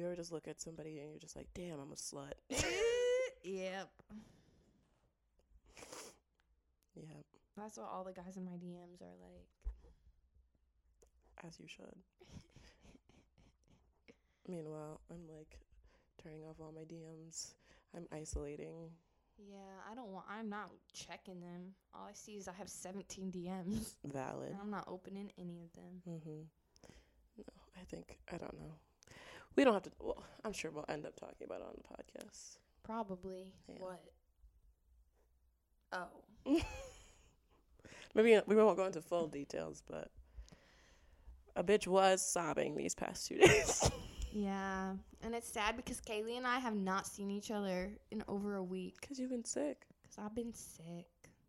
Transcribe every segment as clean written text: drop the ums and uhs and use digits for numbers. You ever just look at somebody and you're just like, damn, I'm a slut. Yep. Yep. That's what all the guys in my DMs are like. As you should. Meanwhile, I'm like turning off all my DMs. I'm isolating. Yeah, I'm not checking them. All I see is I have 17 DMs. Valid. And I'm not opening any of them. Mm-hmm. No, I don't know. We don't have to, well, I'm sure we'll end up talking about it on the podcast. Probably. Yeah. What? Oh. Maybe we won't go into full details, but a bitch was sobbing these past 2 days. Yeah, and it's sad because Kaleigh and I have not seen each other in over a week. Because you've been sick. Because I've been sick.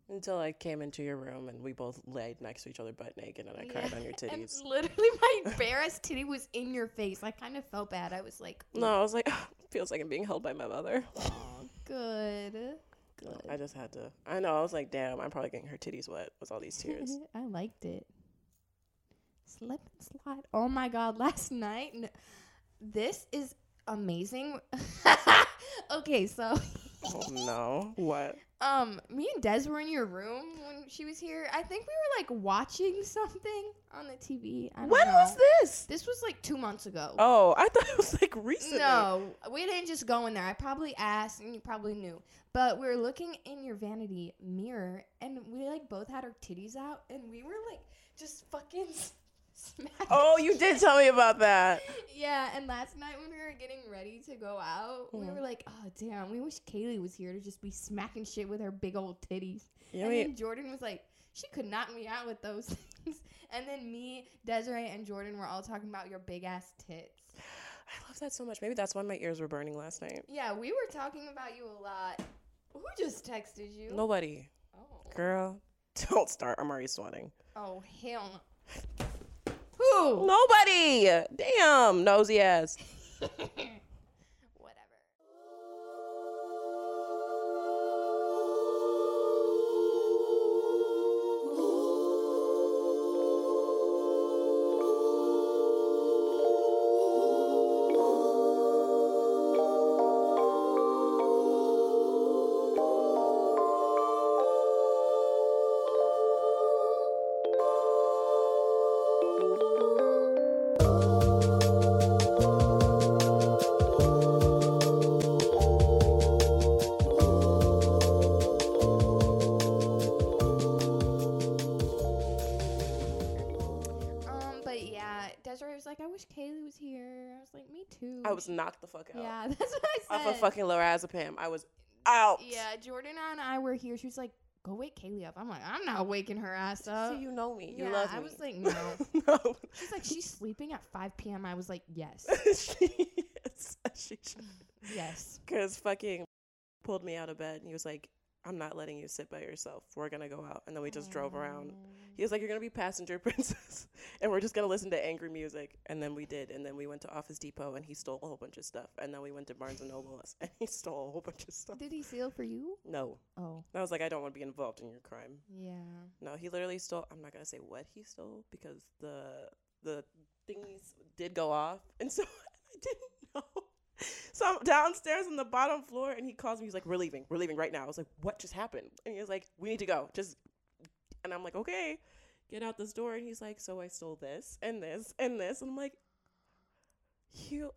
Until I came into your room and we both laid next to each other butt naked and I cried on your titties. And literally my embarrassed titty was in your face. I kind of felt bad. I was like... Ooh. No, I was like, oh, it feels like I'm being held by my mother. Oh, good. No, I just had to... I know, I was like, damn, I'm probably getting her titties wet with all these tears. I liked it. Slip and slide. Oh my God, last night... No. This is amazing. Okay, so. Oh, no. What? Me and Des were in your room when she was here. I think we were, like, watching something on the TV. I don't know. When was this? This was, like, 2 months ago. Oh, I thought it was, like, recently. No, we didn't just go in there. I probably asked, and you probably knew. But we were looking in your vanity mirror, and we, like, both had our titties out, and we were, like, just fucking... Oh, you did tell me about that. Yeah, and last night when we were getting ready to go out, we were like, oh, damn, we wish Kaleigh was here to just be smacking shit with her big old titties. Yeah, and then Jordan was like, she could knock me out with those things. And then me, Desiree, and Jordan were all talking about your big-ass tits. I love that so much. Maybe that's why my ears were burning last night. Yeah, we were talking about you a lot. Who just texted you? Nobody. Oh. Girl, don't start. I'm already sweating. Oh, hell no. Who? Nobody. Damn, nosy ass. Whatever. I was knocked the fuck out. Yeah, that's what I said. Off of fucking lorazepam. I was out. Yeah, Jordan and I were here. She was like, go wake Kaleigh up. I'm like, I'm not waking her ass up. So you know me. You love me. I was like, no. No. She's like, she's sleeping at 5 p.m. I was like, yes. She should. Yes. Because fucking pulled me out of bed and he was like, I'm not letting you sit by yourself. We're going to go out. And then we just drove around. He was like, you're going to be passenger princess. And we're just going to listen to angry music. And then we did. And then we went to Office Depot and he stole a whole bunch of stuff. And then we went to Barnes & Noble and he stole a whole bunch of stuff. Did he steal for you? No. Oh. I was like, I don't want to be involved in your crime. Yeah. No, he literally stole. I'm not going to say what he stole because the thingies did go off. And so I didn't know. So I'm downstairs on the bottom floor and he calls me. He's like, we're leaving right now. I was like, what just happened? And he was like, we need to go. And I'm like, okay, get out this door. And he's like, so I stole this and this and this. And I'm like,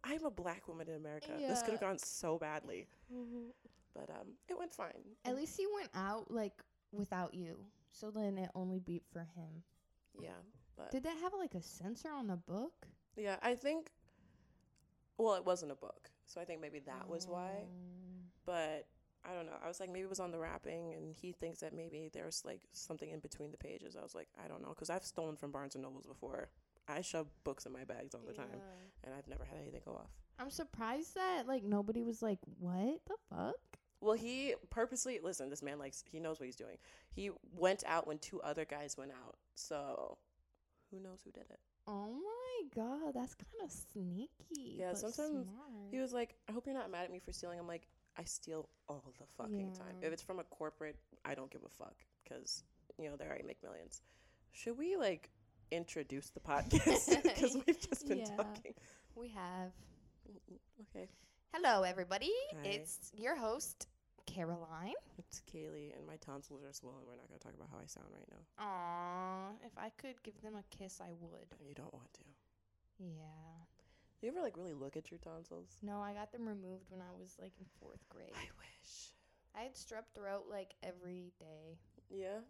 I'm a black woman in America. Yeah. This could have gone so badly. Mm-hmm. But it went fine. At least he went out like without you. So then it only beeped for him. Yeah. But did that have like a sensor on the book? Yeah, I think. Well, it wasn't a book, so I think maybe that was why. But I don't know. I was like, maybe it was on the wrapping, and he thinks that maybe there's, like, something in between the pages. I was like, I don't know, because I've stolen from Barnes & Nobles before. I shove books in my bags all the time, and I've never had anything go off. I'm surprised that, like, nobody was like, what the fuck? Well, he purposely, listen, this man, like, he knows what he's doing. He went out when two other guys went out, so who knows who did it. Oh my God, that's kind of sneaky. Yeah, sometimes smart. He was like, I hope you're not mad at me for stealing. I'm like, I steal all the fucking time. If it's from a corporate, I don't give a fuck because, you know, they already make millions. Should we, like, introduce the podcast? Because we've just been talking. We have. Okay. Hello, everybody. Hi. It's your host, Caroline. It's Kaleigh, and my tonsils are swollen. We're not going to talk about how I sound right now. Aww. If I could give them a kiss, I would. You don't want to. Yeah. Do you ever, like, really look at your tonsils? No, I got them removed when I was, like, in fourth grade. I wish. I had strep throat, like, every day. Yeah.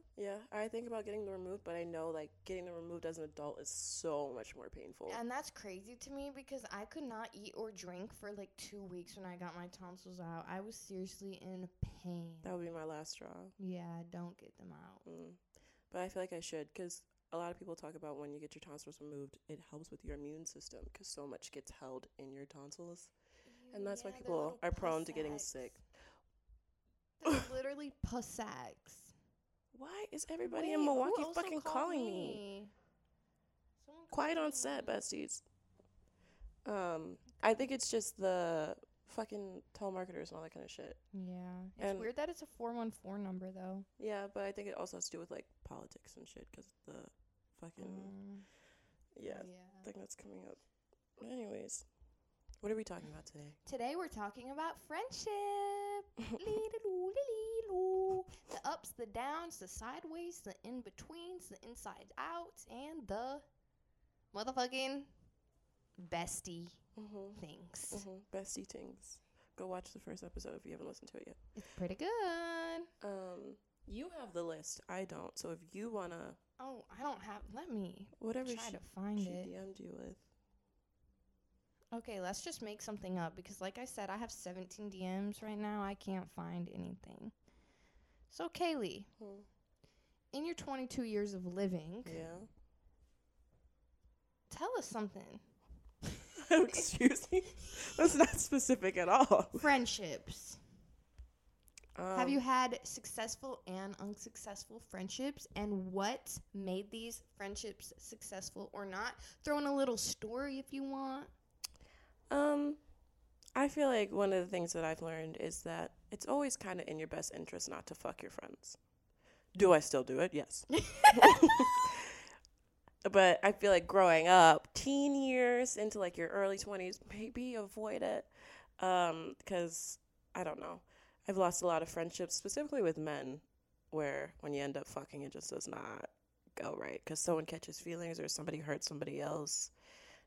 I think about getting them removed, but I know, like, getting them removed as an adult is so much more painful. And that's crazy to me because I could not eat or drink for, like, 2 weeks when I got my tonsils out. I was seriously in pain. That would be my last straw. Yeah, don't get them out. But I feel like I should because a lot of people talk about when you get your tonsils removed, it helps with your immune system because so much gets held in your tonsils. And that's why people are prone to getting sick. They're literally pus sacks. Why is everybody in Milwaukee fucking calling me? Quiet on set, besties. I think it's just the fucking telemarketers and all that kind of shit. Yeah. It's weird that it's a 414 number, though. Yeah, but I think it also has to do with, like, politics and shit, because the fucking, thing that's coming up. Anyways, what are we talking about today? Today we're talking about friendship. The ups, the downs, the sideways, the in-betweens, the inside outs, and the motherfucking bestie things. Bestie things. Go watch the first episode if you haven't listened to it yet. It's pretty good. You have the list. I don't. So if you want to... Oh, I don't have... Let me try to find it. DM'd you with. Okay, let's just make something up because, like I said, I have 17 DMs right now. I can't find anything. So, Kaleigh, in your 22 years of living, tell us something. Excuse me? That's not specific at all. Friendships. Have you had successful and unsuccessful friendships, and what made these friendships successful or not? Throw in a little story if you want. I feel like one of the things that I've learned is that it's always kind of in your best interest not to fuck your friends. Do I still do it? Yes. But I feel like growing up, teen years into like your early 20s, maybe avoid it. Because I don't know. I've lost a lot of friendships, specifically with men, where when you end up fucking, it just does not go right. Because someone catches feelings or somebody hurts somebody else.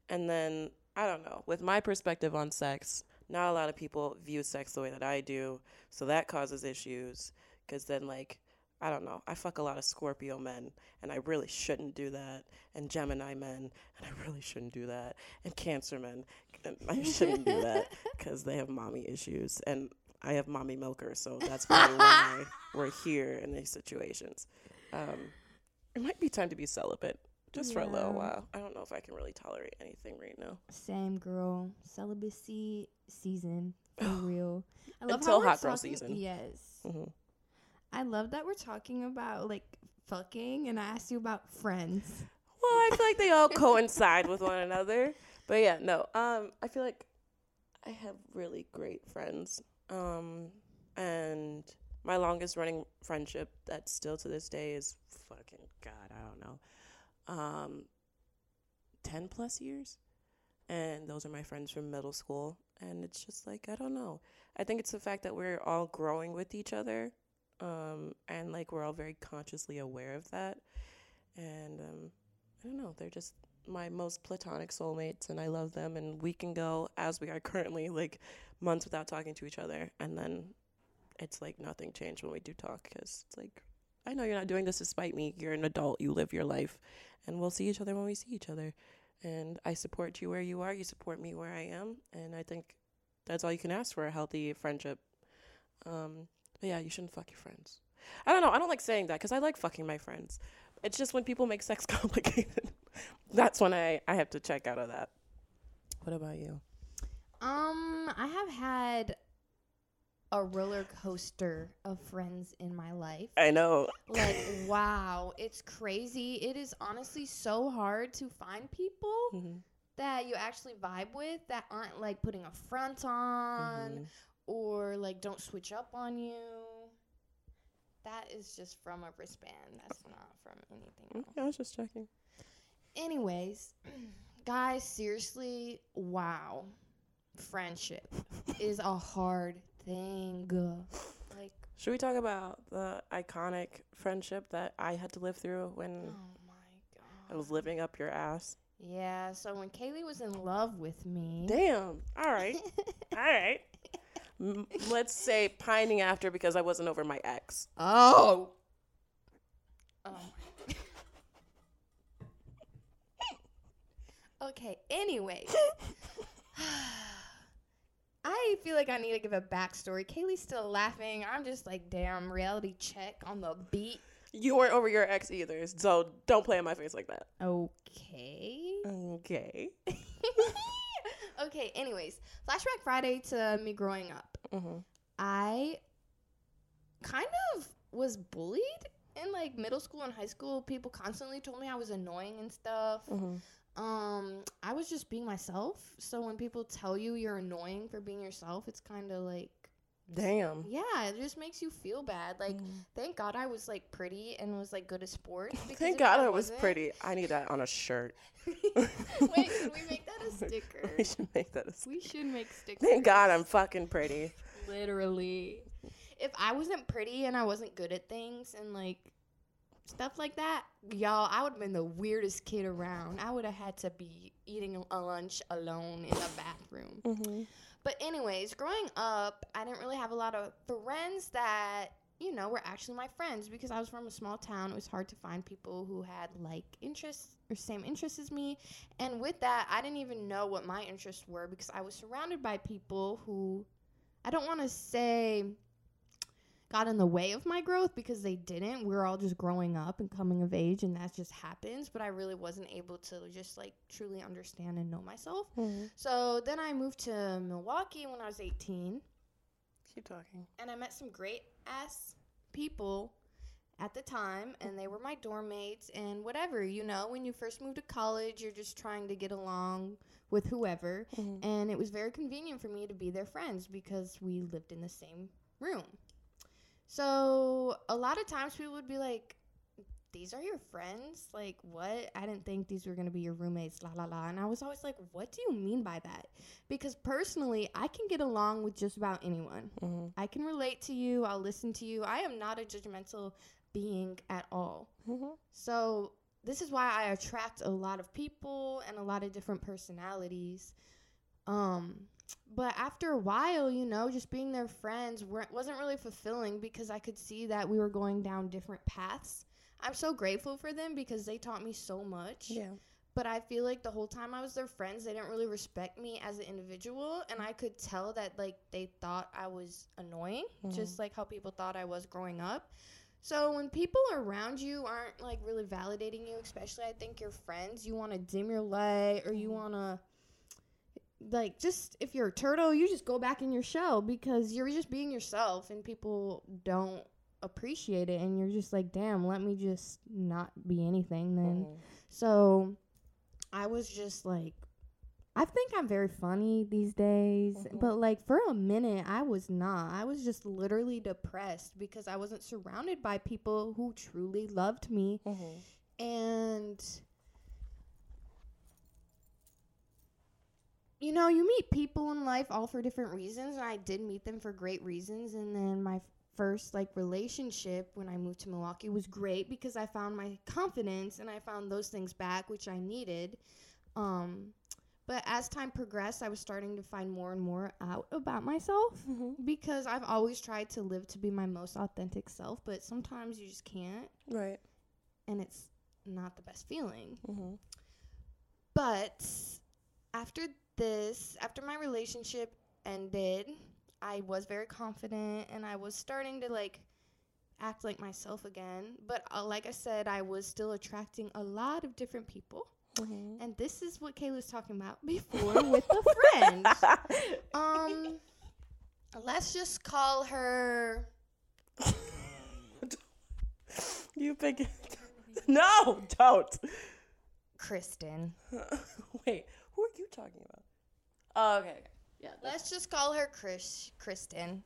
And then... I don't know. With my perspective on sex, not a lot of people view sex the way that I do, so that causes issues because then, like, I don't know. I fuck a lot of Scorpio men, and I really shouldn't do that, and Gemini men, and I really shouldn't do that, and Cancer men, and I shouldn't do that because they have mommy issues, and I have mommy milker, so that's probably why we're here in these situations. It might be time to be celibate. Just for a little while. I don't know if I can really tolerate anything right now. Same, girl. Celibacy season. For real. I love until hot girl season. Yes. I love that we're talking about, like, fucking, and I asked you about friends. Well, I feel like they all coincide with one another. But, yeah, no. I feel like I have really great friends. And my longest-running friendship that still to this day is fucking, God, I don't know. 10 plus years, and those are my friends from middle school, and it's just like, I don't know, I think it's the fact that we're all growing with each other, and like we're all very consciously aware of that, and I don't know, they're just my most platonic soulmates, and I love them, and we can go, as we are currently, like, months without talking to each other, and then it's like nothing changed when we do talk, because it's like, I know you're not doing this to spite me. You're an adult. You live your life. And we'll see each other when we see each other. And I support you where you are. You support me where I am. And I think that's all you can ask for, a healthy friendship. But yeah, you shouldn't fuck your friends. I don't know. I don't like saying that because I like fucking my friends. It's just when people make sex complicated, that's when I have to check out of that. What about you? I have had... a roller coaster of friends in my life. I know. Like, wow, it's crazy. It is honestly so hard to find people that you actually vibe with that aren't, like, putting a front on or, like, don't switch up on you. That is just from a wristband. That's not from anything else. I was just checking. Anyways, guys, seriously, wow. friendship is a hard thing. Like, should we talk about the iconic friendship that I had to live through when I was living up your ass? Yeah, so when Kaleigh was in love with me. Damn. All right. All right. Let's say pining after because I wasn't over my ex. Oh. Oh. Okay, anyways. I feel like I need to give a backstory. Kaleigh's still laughing. I'm just like, damn, reality check on the beat. You weren't over your ex either, so don't play in my face like that. Okay. Okay. Okay, anyways. Flashback Friday to me growing up. Mm-hmm. I kind of was bullied in, like, middle school and high school. People constantly told me I was annoying and stuff. Mm-hmm. I was just being myself. So when people tell you you're annoying for being yourself, it's kind of like, damn. Yeah, it just makes you feel bad. Like, thank God I was like pretty and was like good at sports. Thank God I was pretty. I need that on a shirt. Wait, should we make that a sticker? We should make that a sticker. We should make stickers. Thank God I'm fucking pretty. Literally. If I wasn't pretty and I wasn't good at things and like stuff like that, y'all, I would have been the weirdest kid around. I would have had to be eating a lunch alone in the bathroom. Mm-hmm. But anyways, growing up, I didn't really have a lot of friends that, you know, were actually my friends because I was from a small town. It was hard to find people who had, like, interests or same interests as me. And with that, I didn't even know what my interests were because I was surrounded by people who, I don't want to say got in the way of my growth because they didn't. We were all just growing up and coming of age, and that just happens. But I really wasn't able to just, like, truly understand and know myself. Mm-hmm. So then I moved to Milwaukee when I was 18. Keep talking. And I met some great-ass people at the time, and they were my dorm mates and whatever. You know, when you first move to college, you're just trying to get along with whoever. Mm-hmm. And it was very convenient for me to be their friends because we lived in the same room. So a lot of times people would be like, these are your friends? Like, what? I didn't think these were going to be your roommates, la, la, la. And I was always like, what do you mean by that? Because personally, I can get along with just about anyone. Mm-hmm. I can relate to you. I'll listen to you. I am not a judgmental being at all. Mm-hmm. So this is why I attract a lot of people and a lot of different personalities. But after a while, you know, just being their friends wasn't really fulfilling because I could see that we were going down different paths. I'm so grateful for them because they taught me so much. Yeah. But I feel like the whole time I was their friends, they didn't really respect me as an individual. And I could tell that, like, they thought I was annoying, just like how people thought I was growing up. So when people around you aren't, like, really validating you, especially I think your friends, you want to dim your light or you want to, like, just if you're a turtle, you just go back in your shell because you're just being yourself and people don't appreciate it. And you're just like, damn, let me just not be anything then. Mm. So I was just like, I think I'm very funny these days. Mm-hmm. But, like, for a minute, I was not. I was just literally depressed because I wasn't surrounded by people who truly loved me. Mm-hmm. And you know, you meet people in life all for different reasons, and I did meet them for great reasons. And then my first, like, relationship when I moved to Milwaukee was great because I found my confidence and I found those things back, which I needed. But as time progressed, I was starting to find more and more out about myself because I've always tried to live to be my most authentic self, but sometimes you just can't. Right. And it's not the best feeling. Mm-hmm. But after my relationship ended, I was very confident and I was starting to, like, act like myself again. But like I said, I was still attracting a lot of different people. Mm-hmm. And this is what Kaleigh was talking about before with the friend. Let's just call her. You pick it. No, don't. Kristen. Wait. Who are you talking about? Oh, okay. Yeah. Let's just call her Kristen.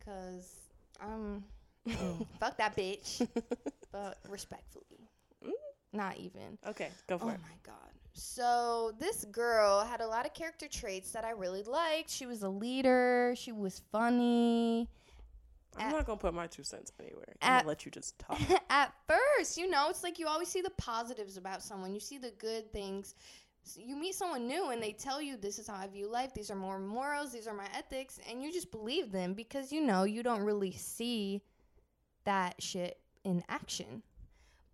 Because, fuck that bitch. But respectfully. Not even. Okay, go for it. Oh, my God. So this girl had a lot of character traits that I really liked. She was a leader. She was funny. I'm not going to put my 2 cents anywhere. I'm going to let you just talk. At first, you know, it's like you always see the positives about someone. You see the good things. So you meet someone new and they tell you, this is how I view life. These are more morals. These are my ethics. And you just believe them because, you know, you don't really see that shit in action.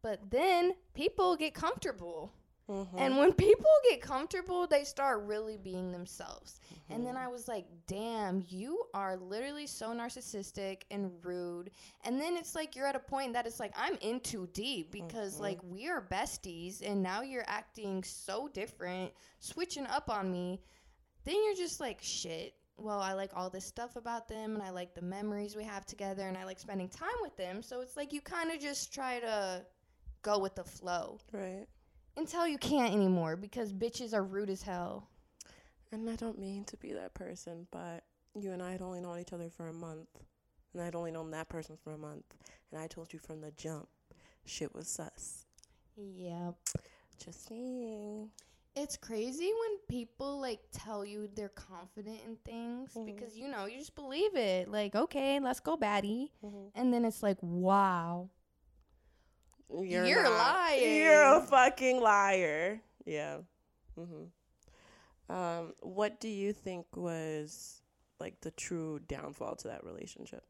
But then people get comfortable. Mm-hmm. And when people get comfortable, they start really being themselves. Mm-hmm. And then I was like, damn, you are literally so narcissistic and rude. And then it's like you're at a point that it's like, I'm in too deep because, mm-hmm. like, we are besties. And now you're acting so different, switching up on me. Then you're just like, shit. Well, I like all this stuff about them. And I like the memories we have together. And I like spending time with them. So it's like you kind of just try to go with the flow. Right. Until you can't anymore, because bitches are rude as hell. And I don't mean to be that person, but you and I had only known each other for a month. And I'd only known that person for a month. And I told you from the jump, shit was sus. Yep. Just saying. It's crazy when people, like, tell you they're confident in things. Mm-hmm. Because, you know, you just believe it. Like, okay, let's go baddie. Mm-hmm. And then it's like, wow. You're lying. You're a fucking liar. Yeah. Mm-hmm. What do you think was, like, the true downfall to that relationship?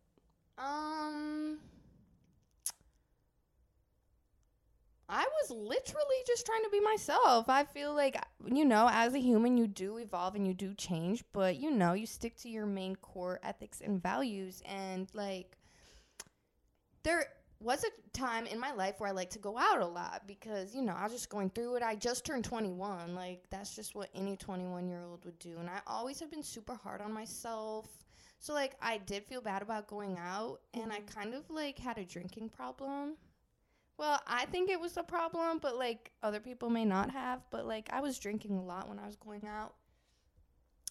I was literally just trying to be myself. I feel like, you know, as a human, you do evolve and you do change. But, you know, you stick to your main core ethics and values. And, like, there was a time in my life where I like to go out a lot because, you know, I was just going through it. I just turned 21. Like, that's just what any 21-year-old would do. And I always have been super hard on myself. So, like, I did feel bad about going out. Mm-hmm. And I kind of, like, had a drinking problem. Well, I think it was a problem, but, like, other people may not have. But, like, I was drinking a lot when I was going out.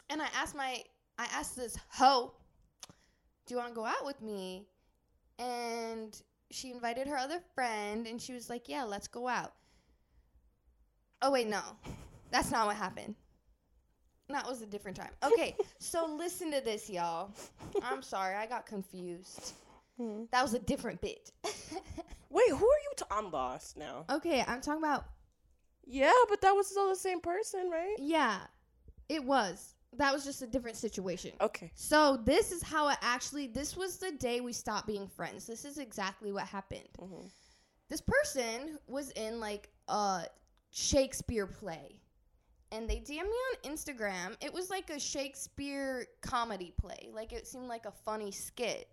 And I asked this hoe, do you want to go out with me? And she invited her other friend, and she was like, yeah, let's go out. Oh, wait, no. That's not what happened. That was a different time. Okay, so listen to this, y'all. I'm sorry. I got confused. Mm-hmm. That was a different bit. Wait, who are you? I'm lost now. Okay, I'm talking about. Yeah, but that was still the same person, right? Yeah, it was. That was just a different situation. Okay. So this is how it actually, this was the day we stopped being friends. This is exactly what happened. Mm-hmm. This person was in, like, a Shakespeare play. And they DM'd me on Instagram. It was like a Shakespeare comedy play. Like, it seemed like a funny skit.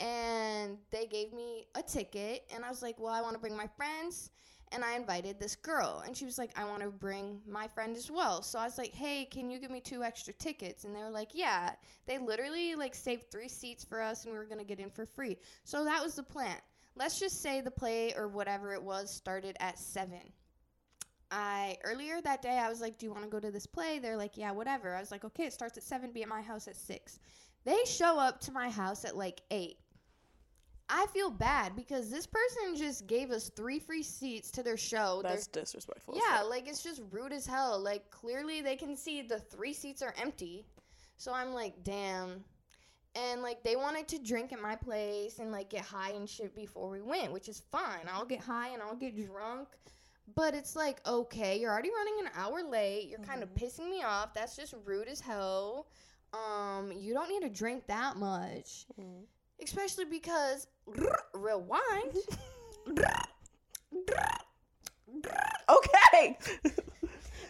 And they gave me a ticket. And I was like, well, I want to bring my friends. And I invited this girl. And she was like, I want to bring my friend as well. So I was like, hey, can you give me 2 extra tickets? And they were like, yeah. They literally, like, saved 3 seats for us, and we were going to get in for free. So that was the plan. Let's just say the play or whatever it was started at 7. Earlier that day, I was like, do you want to go to this play? They're like, yeah, whatever. I was like, okay, it starts at 7, be at my house at 6. They show up to my house at, like, 8. I feel bad because this person just gave us 3 free seats to their show. That's disrespectful. Yeah, like, it's just rude as hell. Like, clearly they can see the 3 seats are empty. So I'm like, damn. And, like, they wanted to drink at my place and, like, get high and shit before we went, which is fine. I'll get high and I'll get drunk. But it's like, okay, you're already running an hour late. You're kind of pissing me off. That's just rude as hell. You don't need to drink that much. Mm-hmm. Especially because, rewind. Okay.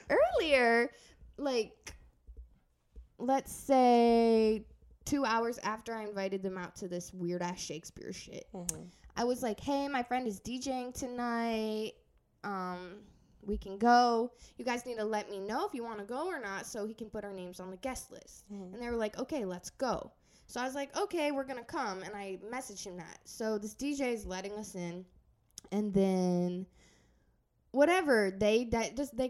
Earlier, like, let's say 2 hours after I invited them out to this weird-ass Shakespeare shit, mm-hmm. I was like, hey, my friend is DJing tonight. We can go. You guys need to let me know if you want to go or not so he can put our names on the guest list. Mm-hmm. And they were like, okay, let's go. So I was like, okay, we're going to come. And I messaged him that. So this DJ is letting us in. And then whatever, they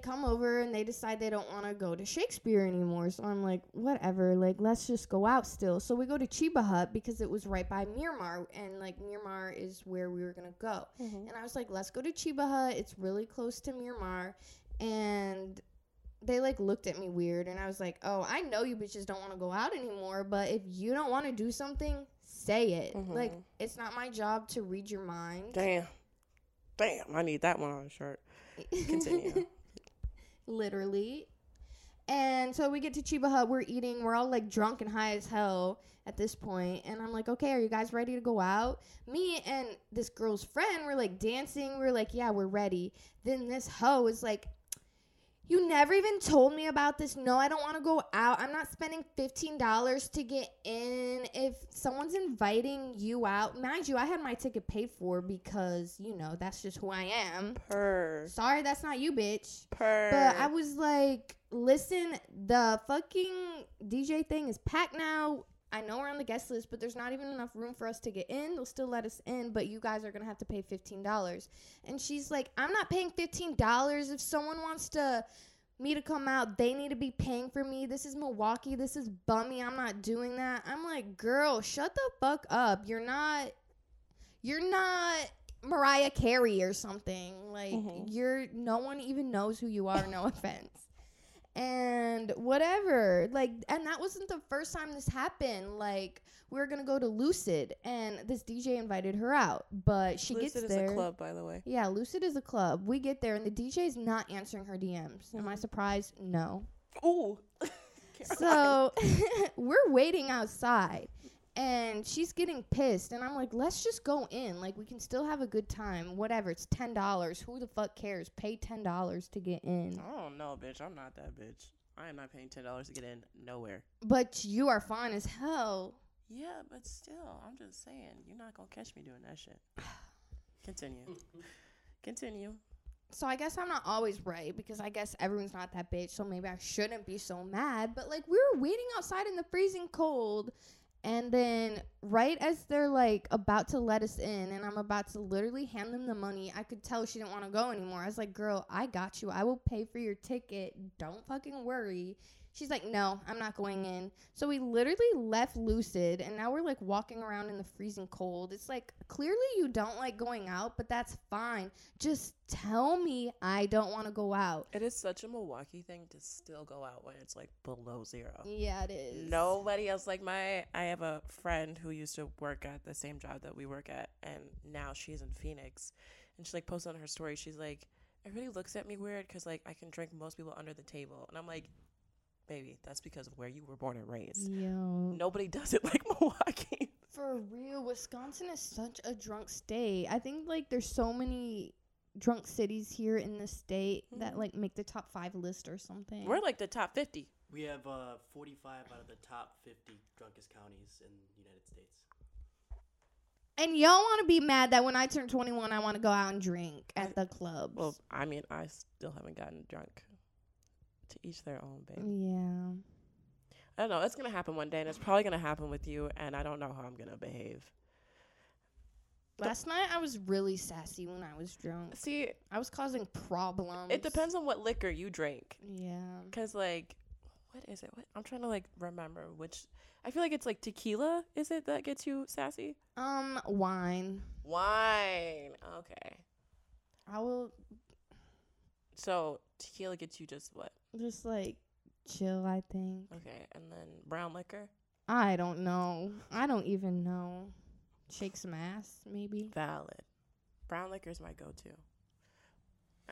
come over and they decide they don't want to go to Shakespeare anymore. So I'm like, whatever, like, let's just go out still. So we go to Chiba Hut because it was right by Miramar. And, like, Miramar is where we were going to go. Mm-hmm. And I was like, let's go to Chiba Hut. It's really close to Miramar. and they like looked at me weird, and I was like, oh, I know you bitches don't want to go out anymore, but if you don't want to do something, say it. Mm-hmm. Like, it's not my job to read your mind. Damn, I need that one on a shirt. Continue. Literally. And so we get to Chiba Hut, we're eating, we're all like drunk and high as hell at this point. And I'm like, okay, are you guys ready to go out? Me and this girl's friend were like dancing. We're like, yeah, we're ready. Then this hoe is like, you never even told me about this. No, I don't want to go out. I'm not spending $15 to get in. If someone's inviting you out, mind you, I had my ticket paid for because, you know, that's just who I am. Purr. Sorry, that's not you, bitch. Purr. But I was like, listen, the fucking DJ thing is packed now. I know we're on the guest list, but there's not even enough room for us to get in. They'll still let us in, but you guys are going to have to pay $15. And she's like, I'm not paying $15. If someone wants me to come out, they need to be paying for me. This is Milwaukee. This is bummy. I'm not doing that. I'm like, girl, shut the fuck up. You're not Mariah Carey or something. Like, mm-hmm. No one even knows who you are. No offense. And whatever, like, and that wasn't the first time this happened. Like, we were gonna go to Lucid, and this DJ invited her out, but she gets there. Lucid is a club, by the way. Yeah, Lucid is a club. We get there, and the DJ's not answering her DMs. Mm-hmm. Am I surprised? No. Ooh. So we're waiting outside, and she's getting pissed, and I'm like, let's just go in. Like, we can still have a good time. Whatever, it's $10. Who the fuck cares? Pay $10 to get in. I don't know, bitch. I'm not that bitch. I am not paying $10 to get in nowhere. But you are fine as hell. Yeah, but still, I'm just saying, you're not going to catch me doing that shit. Continue. So I guess I'm not always right, because I guess everyone's not that bitch, so maybe I shouldn't be so mad. But, like, we were waiting outside in the freezing cold. And then right as they're, like, about to let us in, and I'm about to literally hand them the money, I could tell she didn't want to go anymore. I was like, girl, I got you. I will pay for your ticket. Don't fucking worry. She's like, no, I'm not going in. So we literally left Lucid, and now we're, like, walking around in the freezing cold. It's like, clearly you don't like going out, but that's fine. Just tell me I don't want to go out. It is such a Milwaukee thing to still go out when it's, like, below zero. Yeah, it is. Nobody else. Like, I have a friend who used to work at the same job that we work at, and now she's in Phoenix. And she, like, posted on her story. She's like, everybody looks at me weird because, like, I can drink most people under the table. And I'm like, baby, that's because of where you were born and raised. Yo. Nobody does it like Milwaukee. For real, Wisconsin is such a drunk state. I think, like, there's so many drunk cities here in the state that, like, make the top 5 list or something. We're, like, the top 50. We have 45 out of the top 50 drunkest counties in the United States. And y'all want to be mad that when I turn 21, I want to go out and drink at the clubs. Well, I mean, I still haven't gotten drunk. To each their own, babe. Yeah. I don't know. It's going to happen one day, and it's probably going to happen with you, and I don't know how I'm going to behave. Last night, I was really sassy when I was drunk. See, I was causing problems. It depends on what liquor you drink. Yeah. Because, like, what is it? I'm trying to, like, remember which. I feel like it's, like, tequila, is it, that gets you sassy? Wine. Okay. I will. So, tequila gets you just what? Just, like, chill, I think. Okay, and then brown liquor? I don't know. I don't even know. Shake some ass, maybe. Valid. Brown liquor is my go-to.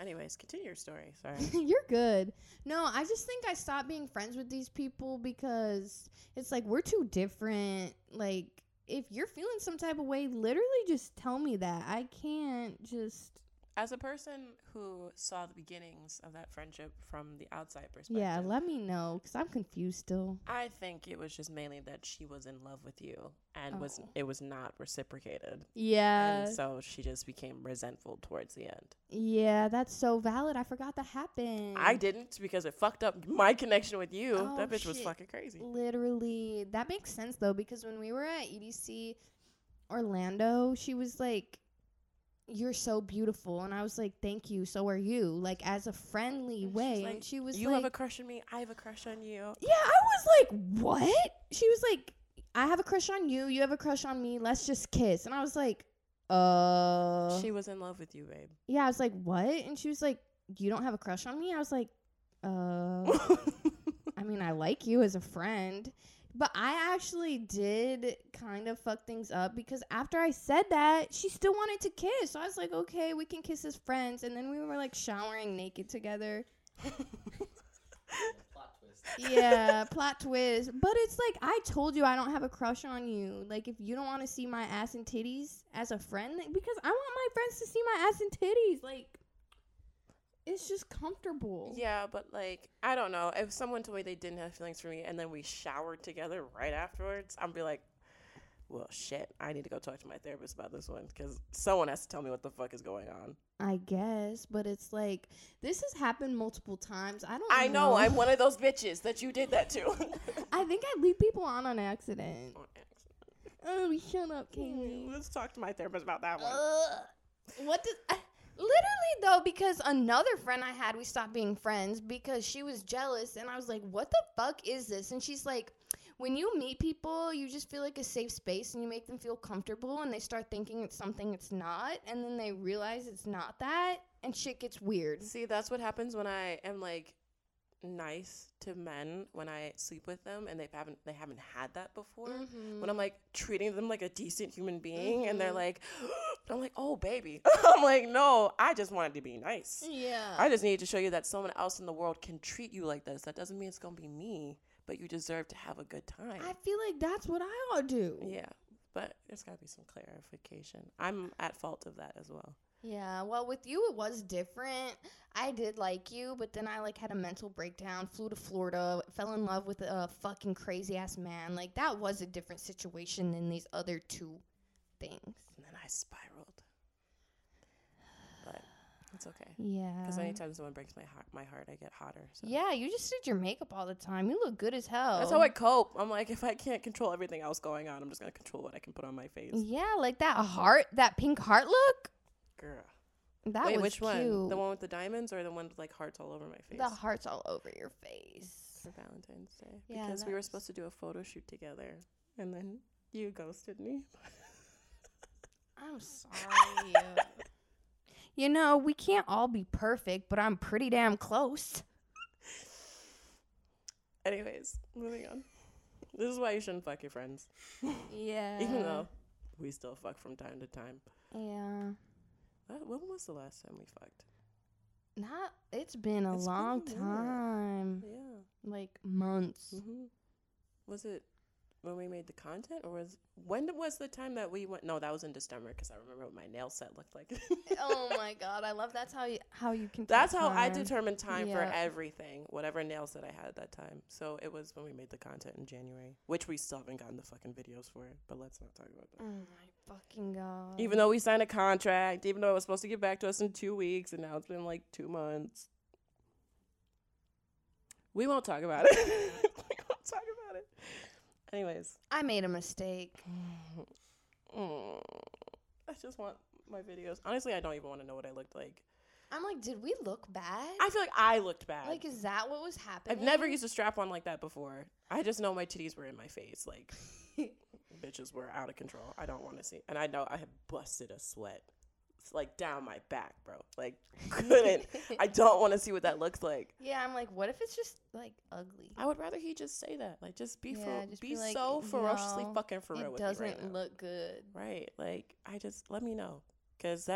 Anyways, continue your story. Sorry. You're good. No, I just think I stopped being friends with these people because it's like we're too different. Like, if you're feeling some type of way, literally just tell me that. I can't just... As a person who saw the beginnings of that friendship from the outside perspective. Yeah, let me know, because I'm confused still. I think it was just mainly that she was in love with you, and it was not reciprocated. Yeah. And so she just became resentful towards the end. Yeah, that's so valid. I forgot that happened. I didn't, because it fucked up my connection with you. Oh, that bitch was fucking crazy. Literally. That makes sense, though, because when we were at EDC Orlando, she was like, you're so beautiful. And I was like, thank you. So are you. Like, as a friendly way. Like, and she was you like, you have a crush on me. I have a crush on you. Yeah, I was like, what? She was like, I have a crush on you. You have a crush on me. Let's just kiss. And I was like, She was in love with you, babe. Yeah, I was like, what? And she was like, you don't have a crush on me? I was like, I mean, I like you as a friend. But I actually did kind of fuck things up because after I said that, she still wanted to kiss. So I was like, okay, we can kiss as friends. And then we were like showering naked together. Plot twist. Yeah, plot twist. But it's like, I told you I don't have a crush on you. Like, if you don't want to see my ass and titties as a friend, like, because I want my friends to see my ass and titties. Like, it's just comfortable. Yeah, but, like, I don't know. If someone told me they didn't have feelings for me and then we showered together right afterwards, I'd be like, well, shit, I need to go talk to my therapist about this one because someone has to tell me what the fuck is going on. I guess, but it's like, this has happened multiple times. I know. I'm one of those bitches that you did that to. I think I leave people on accident. On accident. Oh, shut up, Kaleigh. Let's talk to my therapist about that one. Literally, though, because another friend I had, we stopped being friends because she was jealous. And I was like, what the fuck is this? And she's like, when you meet people, you just feel like a safe space and you make them feel comfortable. And they start thinking it's something it's not. And then they realize it's not that. And shit gets weird. See, that's what happens when I am, like, nice to men when I sleep with them and they haven't had that before. Mm-hmm. When I'm like treating them like a decent human being, mm-hmm. and they're like, I'm like, oh baby. I'm like, no, I just wanted to be nice. Yeah, I just needed to show you that someone else in the world can treat you like this. That doesn't mean it's gonna be me, but you deserve to have a good time. I feel like that's what I ought to do. Yeah, but there's gotta be some clarification. I'm at fault of that as well. Yeah, well, with you, it was different. I did like you, but then I, like, had a mental breakdown, flew to Florida, fell in love with a fucking crazy-ass man. Like, that was a different situation than these other two things. And then I spiraled. But it's okay. Yeah. Because anytime someone breaks my heart, I get hotter. So. Yeah, you just did your makeup all the time. You look good as hell. That's how I cope. I'm like, if I can't control everything else going on, I'm just going to control what I can put on my face. Yeah, like that heart, that pink heart look. Girl. That Wait, was which one? Cute. The one with the diamonds or the one with like hearts all over my face? The hearts all over your face. For Valentine's Day. Yeah, because we were supposed to do a photo shoot together and then you ghosted me. I'm sorry. You know, we can't all be perfect, but I'm pretty damn close. Anyways, moving on. This is why you shouldn't fuck your friends. Yeah. Even though we still fuck from time to time. Yeah. When was the last time we fucked? It's been a long time. Yeah. Like months. Mm-hmm. Was it when we made the content or when was the time that we went? No, that was in December because I remember what my nail set looked like. Oh my God. I love that's how you can. That's how time. I determine time for everything, whatever nail set I had at that time. So it was when we made the content in January, which we still haven't gotten the fucking videos for it, but let's not talk about that. Oh my fucking God. Even though we signed a contract, even though it was supposed to get back to us in 2 weeks, and now it's been like 2 months. We won't talk about it. We won't talk about it. Anyways. I made a mistake. I just want my videos. Honestly, I don't even want to know what I looked like. I'm like, did we look bad? I feel like I looked bad. Like, is that what was happening? I've never used a strap on like that before. I just know my titties were in my face. Like, bitches were out of control. I don't want to see. And I know I had busted a sweat. It's like down my back, bro. Like, couldn't. I don't want to see what that looks like. Yeah, I'm like, what if it's just like ugly? I would rather he just say that. Like, just be so ferociously fucking for real with me right now. It doesn't look good. Right. Like, let me know. Because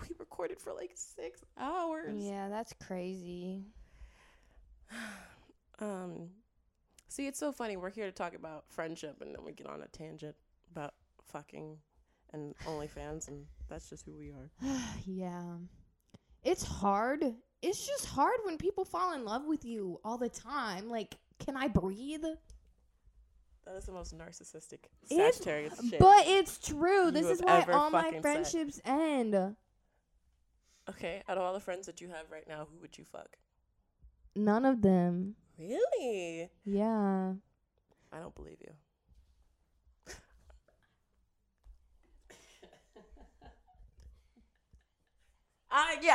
we recorded for like 6 hours. Yeah, that's crazy. See, it's so funny. We're here to talk about friendship, and then we get on a tangent about fucking and OnlyFans, and that's just who we are. Yeah. It's hard. It's just hard when people fall in love with you all the time. Like, can I breathe? That is the most narcissistic Sagittarius shit. But it's true. This is why all my friendships end. Okay, out of all the friends that you have right now, who would you fuck? None of them. Really? Yeah. I don't believe you.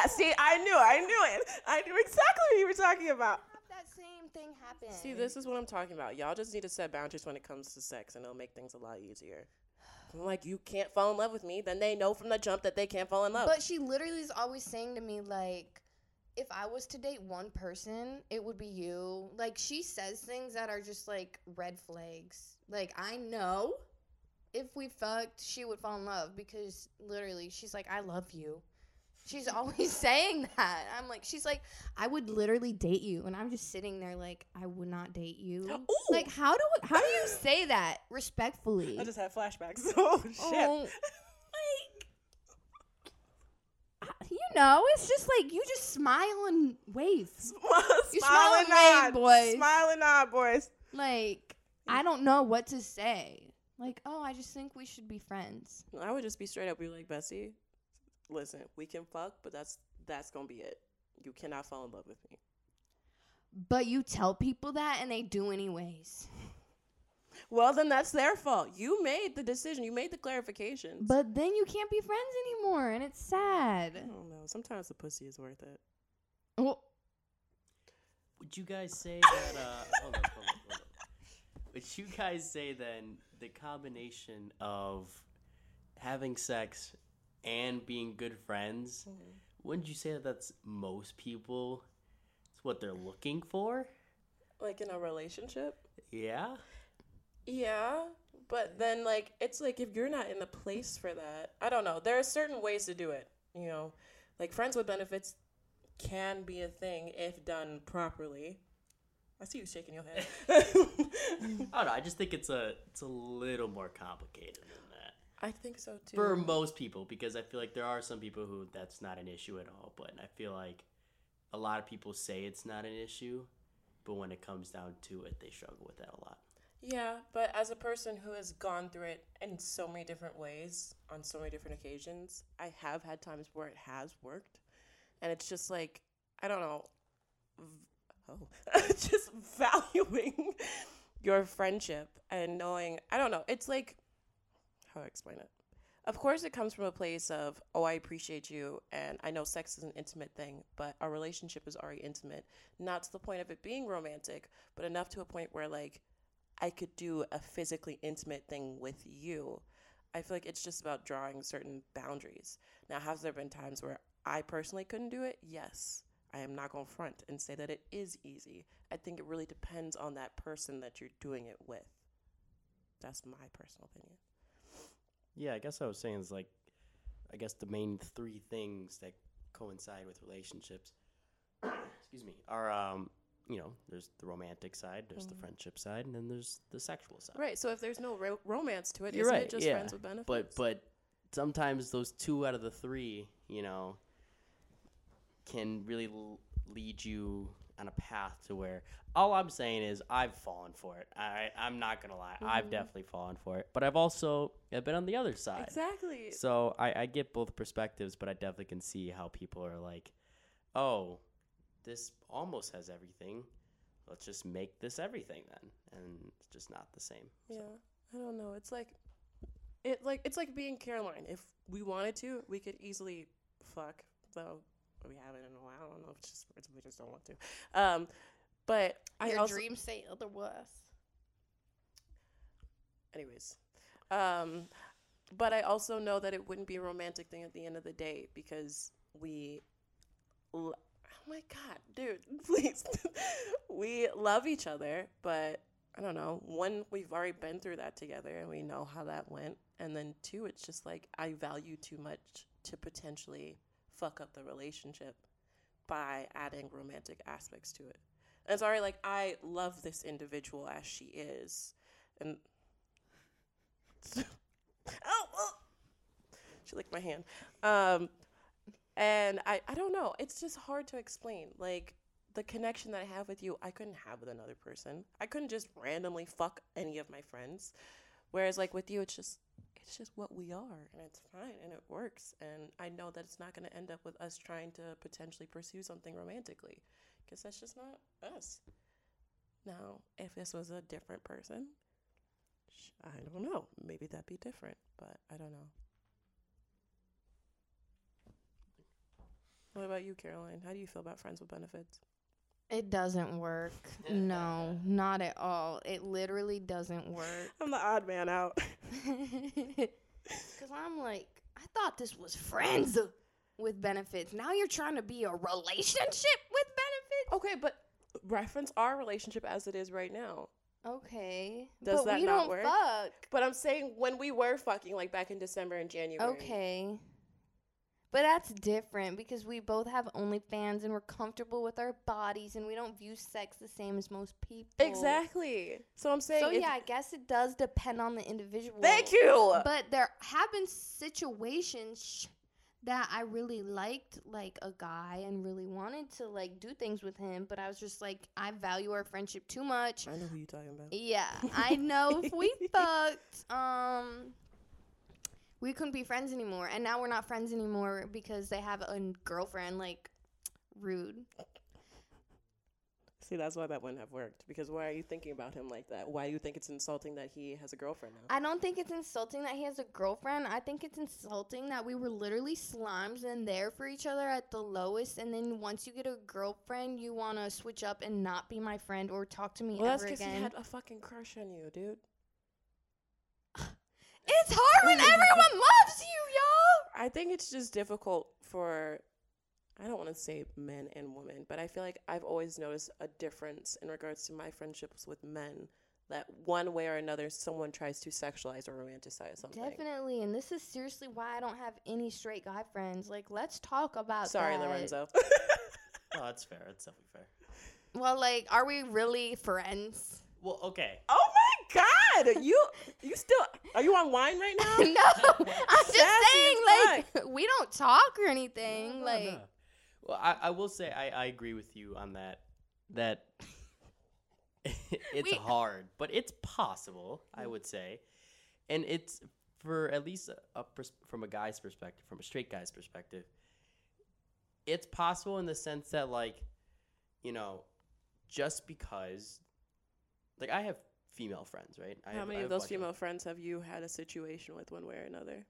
See, I knew it. I knew exactly what you were talking about. Have that same thing happen. See, this is what I'm talking about. Y'all just need to set boundaries when it comes to sex, and it'll make things a lot easier. I'm like, you can't fall in love with me. Then they know from the jump that they can't fall in love. But she literally is always saying to me, like, if I was to date one person, it would be you. Like, she says things that are just, like, red flags. Like, I know if we fucked, she would fall in love because, literally, she's like, I love you. She's always saying that. I'm like, she's like, I would literally date you. And I'm just sitting there like, I would not date you. Ooh. Like, how do you say that respectfully? I just had flashbacks. Oh, shit. Oh, like, you know, it's just like, you just smile and wave. You smile and nod, boys. Smile and nod, boys. Like, I don't know what to say. Like, oh, I just think we should be friends. I would just be straight up. Be like, Bessie, listen, we can fuck, but that's gonna be it. You cannot fall in love with me. But you tell people that and they do anyways. Well, then that's their fault. You made the decision. You made the clarification. But then you can't be friends anymore, and it's sad. I don't know. Sometimes the pussy is worth it. Well, would you guys say that hold up. Would you guys say then the combination of having sex and being good friends, wouldn't you say that that's most people? It's what they're looking for? Like in a relationship? Yeah. Yeah, but then like it's like if you're not in the place for that, I don't know. There are certain ways to do it, you know. Like friends with benefits can be a thing if done properly. I see you shaking your head. I don't know. I just think it's a little more complicated than that. I think so, too. For most people, because I feel like there are some people who that's not an issue at all. But I feel like a lot of people say it's not an issue, but when it comes down to it, they struggle with that a lot. Yeah, but as a person who has gone through it in so many different ways, on so many different occasions, I have had times where it has worked. And it's just like, I don't know, just valuing your friendship and knowing, I don't know, it's like, how do I explain it? Of course it comes from a place of, oh, I appreciate you, and I know sex is an intimate thing, but our relationship is already intimate. Not to the point of it being romantic, but enough to a point where, like, I could do a physically intimate thing with you. I feel like it's just about drawing certain boundaries. Now, has there been times where I personally couldn't do it? Yes. I am not going to front and say that it is easy. I think it really depends on that person that you're doing it with. That's my personal opinion. Yeah, I guess I was saying is like, I guess the main three things that coincide with relationships, excuse me, are, you know, there's the romantic side, there's the friendship side, and then there's the sexual side. Right. So if there's no romance to it, isn't it just friends with benefits? But sometimes those two out of the three, you know, can really lead you on a path to where all I'm saying is I've fallen for it. I'm not going to lie. Mm-hmm. I've definitely fallen for it. But I've also been on the other side. Exactly. So I get both perspectives, but I definitely can see how people are like, oh, this almost has everything. Let's just make this everything then. And it's just not the same. Yeah. So. I don't know. It's like being Caroline. If we wanted to, we could easily fuck, though. We haven't in a while. I don't know. We just don't want to. But your dreams say otherwise. Anyways, but I also know that it wouldn't be a romantic thing at the end of the day because oh my God, dude, please, we love each other. But I don't know. One, we've already been through that together, and we know how that went. And then two, it's just like I value too much to potentially fuck up the relationship by adding romantic aspects to it. And it's already like, I love this individual as she is. And oh, she licked my hand. And I don't know. It's just hard to explain. Like, the connection that I have with you, I couldn't have with another person. I couldn't just randomly fuck any of my friends. Whereas, like, with you, it's just what we are, and it's fine, and it works. And I know that it's not going to end up with us trying to potentially pursue something romantically, because that's just not us. Now, if this was a different person, I don't know. Maybe that'd be different, but I don't know. What about you, Caroline? How do you feel about friends with benefits? It doesn't work. No, not at all. It literally doesn't work. I'm the odd man out. Because I'm like, I thought this was friends. with benefits. Now you're trying to be a relationship with benefits? Okay, but reference our relationship as it is right now. Okay. Does that not work? But we don't fuck. But I'm saying when we were fucking, like back in December and January. Okay. But that's different because we both have OnlyFans and we're comfortable with our bodies and we don't view sex the same as most people. Exactly. So I'm saying... So yeah, I guess it does depend on the individual. Thank you! But there have been situations that I really liked, like, a guy and really wanted to, like, do things with him. But I was just like, I value our friendship too much. I know who you're talking about. Yeah. I know if we fucked... We couldn't be friends anymore, and now we're not friends anymore because they have a girlfriend, like, rude. See, that's why that wouldn't have worked, because why are you thinking about him like that? Why do you think it's insulting that he has a girlfriend now? I don't think it's insulting that he has a girlfriend. I think it's insulting that we were literally slimes and there for each other at the lowest, and then once you get a girlfriend, you want to switch up and not be my friend or talk to me ever again. Well, that's because he had a fucking crush on you, dude. It's hard when everyone loves you, y'all. I think it's just difficult for, I don't want to say men and women, but I feel like I've always noticed a difference in regards to my friendships with men, that one way or another, someone tries to sexualize or romanticize something. Definitely, and this is seriously why I don't have any straight guy friends. Like, let's talk about that. Sorry, Lorenzo. Oh, that's fair. That's definitely fair. Well, like, are we really friends? Well, okay. Oh, my God. You still... Are you on wine right now? No. I'm just saying, like, we don't talk or anything. No. Well, I will say I agree with you on that. That it's hard. But it's possible, I would say. And it's, for at least from a guy's perspective, from a straight guy's perspective, it's possible in the sense that, like, you know, just because... Like, I have female friends, right? How many of those female friends have you had a situation with one way or another?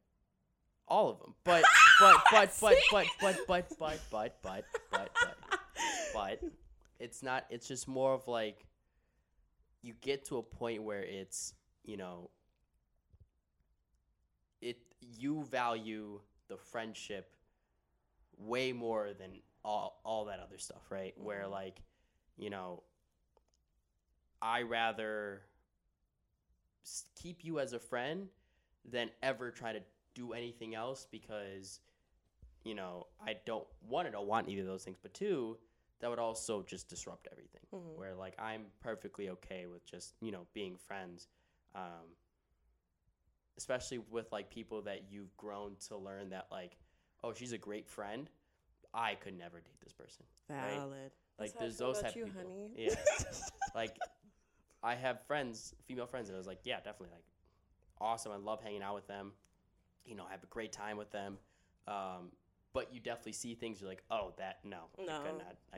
All of them. But it's not, it's just more of like, you get to a point where it's, you know, you value the friendship way more than all that other stuff, right? Mm-hmm. Where, like, you know, I rather keep you as a friend than ever try to do anything else because, you know, I don't, one, I don't want either of those things, but two, that would also just disrupt everything. Mm-hmm. Where, like, I'm perfectly okay with just, you know, being friends, especially with, like, people that you've grown to learn that, like, oh, she's a great friend. I could never date this person. Valid. Right? Like, there's those type of people. Honey. Yeah. Like, I have friends, female friends, and I was like, yeah, definitely, like, awesome. I love hanging out with them. You know, I have a great time with them. But you definitely see things, you're like, oh, that, no. I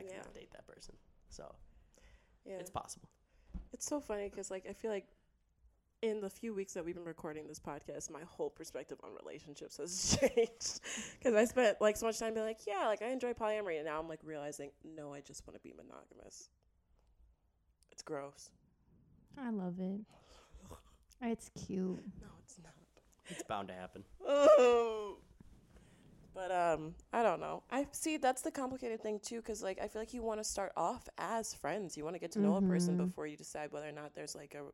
could not date that person. So, yeah, it's possible. It's so funny because, like, I feel like in the few weeks that we've been recording this podcast, my whole perspective on relationships has changed because I spent, like, so much time being like, yeah, like, I enjoy polyamory, and now I'm, like, realizing, no, I just want to be monogamous. It's gross. I love it. It's cute. No, it's not. It's bound to happen. But I don't know. I see that's the complicated thing too, because, like, I feel like you want to start off as friends. You want to get to know a person before you decide whether or not there's, like, a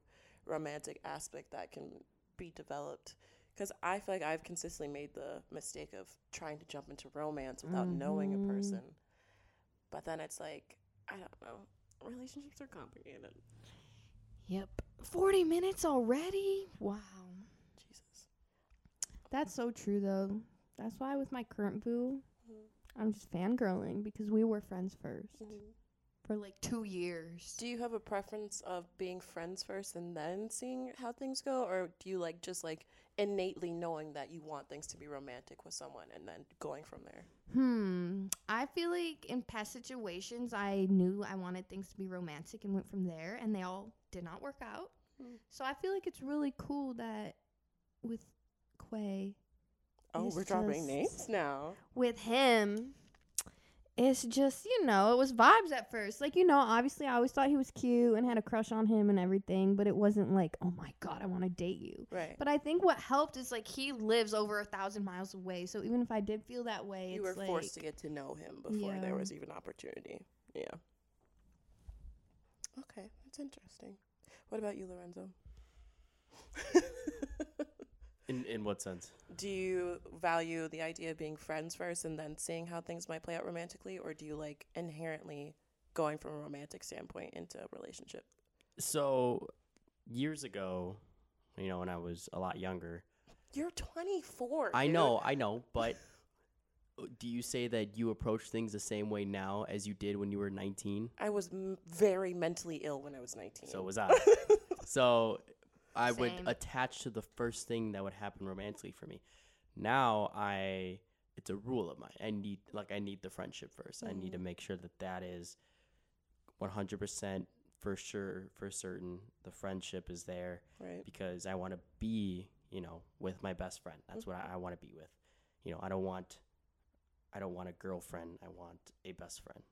romantic aspect that can be developed. Because I feel like I've consistently made the mistake of trying to jump into romance without knowing a person. But then it's like, I don't know. Relationships are complicated. Yep. 40 minutes already? Wow. Jesus. That's so true, though. That's why with my current boo, I'm just fangirling because we were friends first for, like, 2 years. Do you have a preference of being friends first and then seeing how things go? Or do you, like, just, like, innately knowing that you want things to be romantic with someone and then going from there? I feel like in past situations, I knew I wanted things to be romantic and went from there, and they all did not work out. So I feel like it's really cool that with Quay. Oh, we're dropping names now. With him, it's just, you know, it was vibes at first. Like, you know, obviously I always thought he was cute and had a crush on him and everything, but it wasn't like, oh my God, I want to date you. Right. But I think what helped is like he lives over 1,000 miles away. So even if I did feel that way, you were like, forced to get to know him before there was even opportunity. Yeah. Okay. That's interesting. What about you, Lorenzo? In what sense? Do you value the idea of being friends first and then seeing how things might play out romantically, or do you like inherently going from a romantic standpoint into a relationship? So years ago, you know, when I was a lot younger. You're 24. I know. But do you say that you approach things the same way now as you did when you were 19? I was very mentally ill when I was 19. So was I. I would attach to the first thing that would happen romantically for me. Now it's a rule of mine. I need the friendship first. Mm-hmm. I need to make sure that is 100% for sure, for certain. The friendship is there, right? Because I want to be, you know, with my best friend. That's mm-hmm. what I want to be with. You know, I don't want a girlfriend. I want a best friend.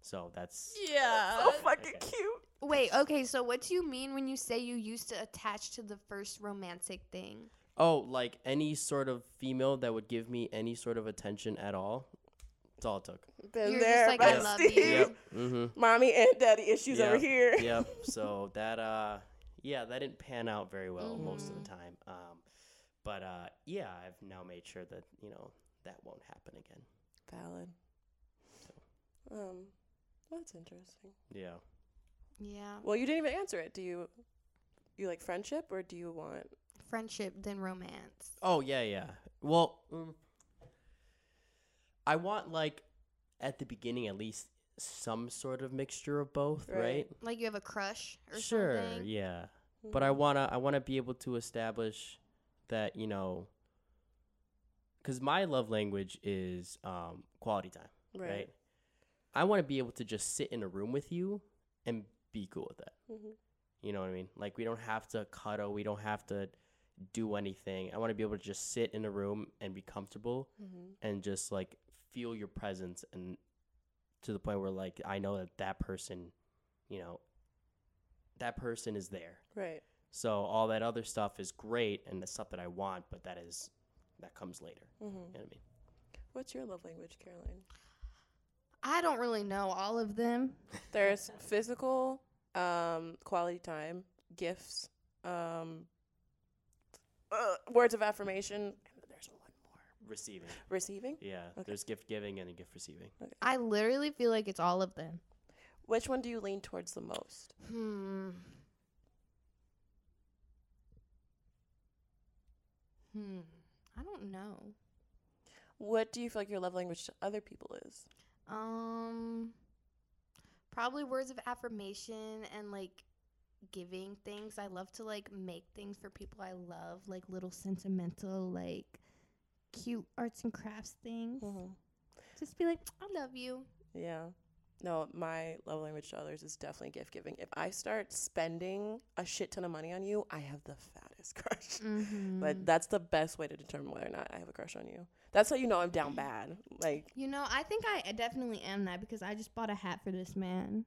So that's so fucking cute. Wait, okay, so what do you mean when you say you used to attach to the first romantic thing? Oh, like any sort of female that would give me any sort of attention at all? That's all it took. You're there, just like, bestie. I love you. Yep. Mm-hmm. Mommy and daddy issues over here. Yep, so that didn't pan out very well most of the time. But I've now made sure that, you know, that won't happen again. Valid. So. That's interesting. Yeah. Yeah. Well, you didn't even answer it. Do you like friendship, or do you want friendship then romance? Oh yeah. Well, I want, like, at the beginning at least some sort of mixture of both, right? Like you have a crush or something. Sure, yeah. Mm-hmm. But I wanna be able to establish that, you know, because my love language is quality time, right? I want to be able to just sit in a room with you and be cool with that. Mm-hmm. You know what I mean? Like, we don't have to cuddle. We don't have to do anything. I want to be able to just sit in a room and be comfortable and just, like, feel your presence, and to the point where, like, I know that person is there. Right. So all that other stuff is great and the stuff that I want, but that comes later. Mm-hmm. You know what I mean? What's your love language, Caroline? I don't really know all of them. There's physical, quality time, gifts, words of affirmation. And there's one more. Receiving? Yeah. Okay. There's gift giving and gift receiving. Okay. I literally feel like it's all of them. Which one do you lean towards the most? I don't know. What do you feel like your love language to other people is? Probably words of affirmation and, like, giving things. I love to, like, make things for people I love, like little sentimental, like, cute arts and crafts things. Mm-hmm. Just be like, I love you. Yeah. No, my love language to others is definitely gift giving. If I start spending a shit ton of money on you, I have the fattest crush. Mm-hmm. But that's the best way to determine whether or not I have a crush on you. That's how you know I'm down bad. Like, you know, I think I definitely am that, because I just bought a hat for this man.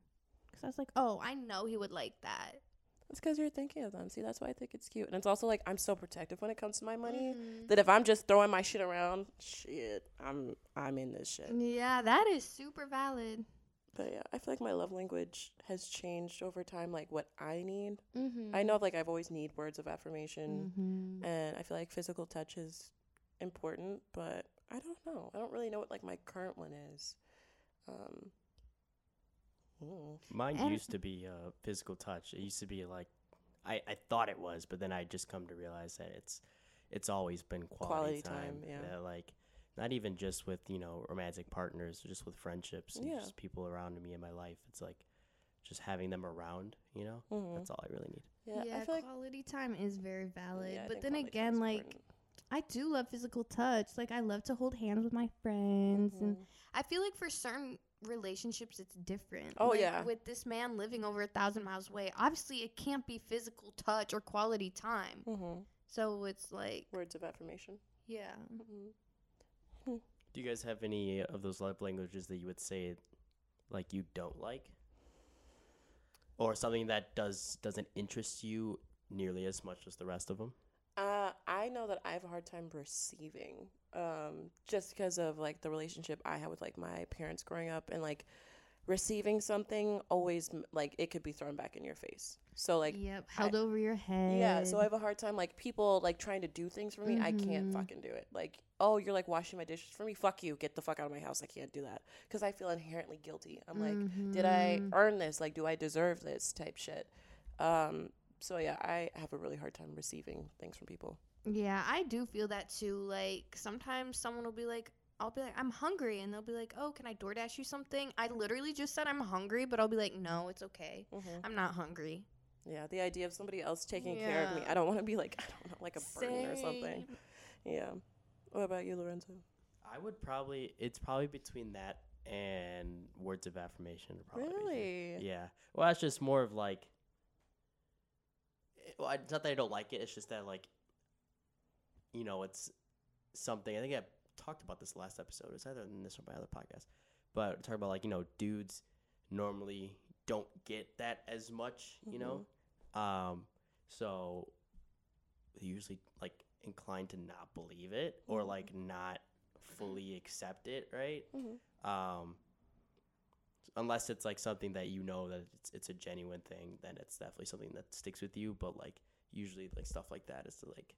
Because I was like, oh, I know he would like that. That's because you're thinking of them. See, that's why I think it's cute. And it's also like, I'm so protective when it comes to my money that if I'm just throwing my shit around, I'm in this shit. Yeah, that is super valid. But yeah, I feel like my love language has changed over time, like what I need. Mm-hmm. I know, like, I've always need words of affirmation, and I feel like physical touch is important, but I don't know. I don't really know what, like, my current one is. Mine used to be physical touch. It used to be like, I thought it was, but then I just come to realize that it's always been quality time. Yeah. Like, not even just with, you know, romantic partners, just with friendships and just people around me in my life. It's like just having them around, you know, that's all I really need. Yeah, I feel quality time is very valid. Yeah, but then again, like, important. I do love physical touch. Like, I love to hold hands with my friends. And I feel like for certain relationships, it's different. Oh, like, yeah. With this man living over 1,000 miles away, obviously it can't be physical touch or quality time. So it's like words of affirmation. Yeah. Do you guys have any of those love languages that you would say, like, you don't like? Or something that doesn't interest you nearly as much as the rest of them? I know that I have a hard time receiving, just because of, like, the relationship I had with, like, my parents growing up, and, like, receiving something always, like, it could be thrown back in your face. So, like, held over your head. Yeah, so I have a hard time, like, people, like, trying to do things for me. Mm-hmm. I can't fucking do it. Like, oh, you're, like, washing my dishes for me? Fuck you. Get the fuck out of my house. I can't do that. Because I feel inherently guilty. I'm like, did I earn this? Like, do I deserve this type shit? So, yeah, I have a really hard time receiving things from people. Yeah, I do feel that, too. Like, sometimes someone will be like, I'll be like, I'm hungry. And they'll be like, oh, can I DoorDash you something? I literally just said I'm hungry, but I'll be like, no, it's okay. Mm-hmm. I'm not hungry. Yeah, the idea of somebody else taking care of me. I don't want to be like, I don't know, like a burden or something. Yeah. What about you, Lorenzo? I would probably, it's probably between that and words of affirmation. Probably. Really? Yeah. Well, that's just more of like, well, it's not that I don't like it. It's just that, like, you know, it's something. I think I talked about this last episode. It's either in this one or my other podcast. But talking about, like, you know, dudes normally don't get that as much, you know? So they're usually, like, inclined to not believe it or, like, not fully accept it, right? Unless it's, like, something that you know that it's a genuine thing, then it's definitely something that sticks with you. But, like, usually, like, stuff like that is, to, like,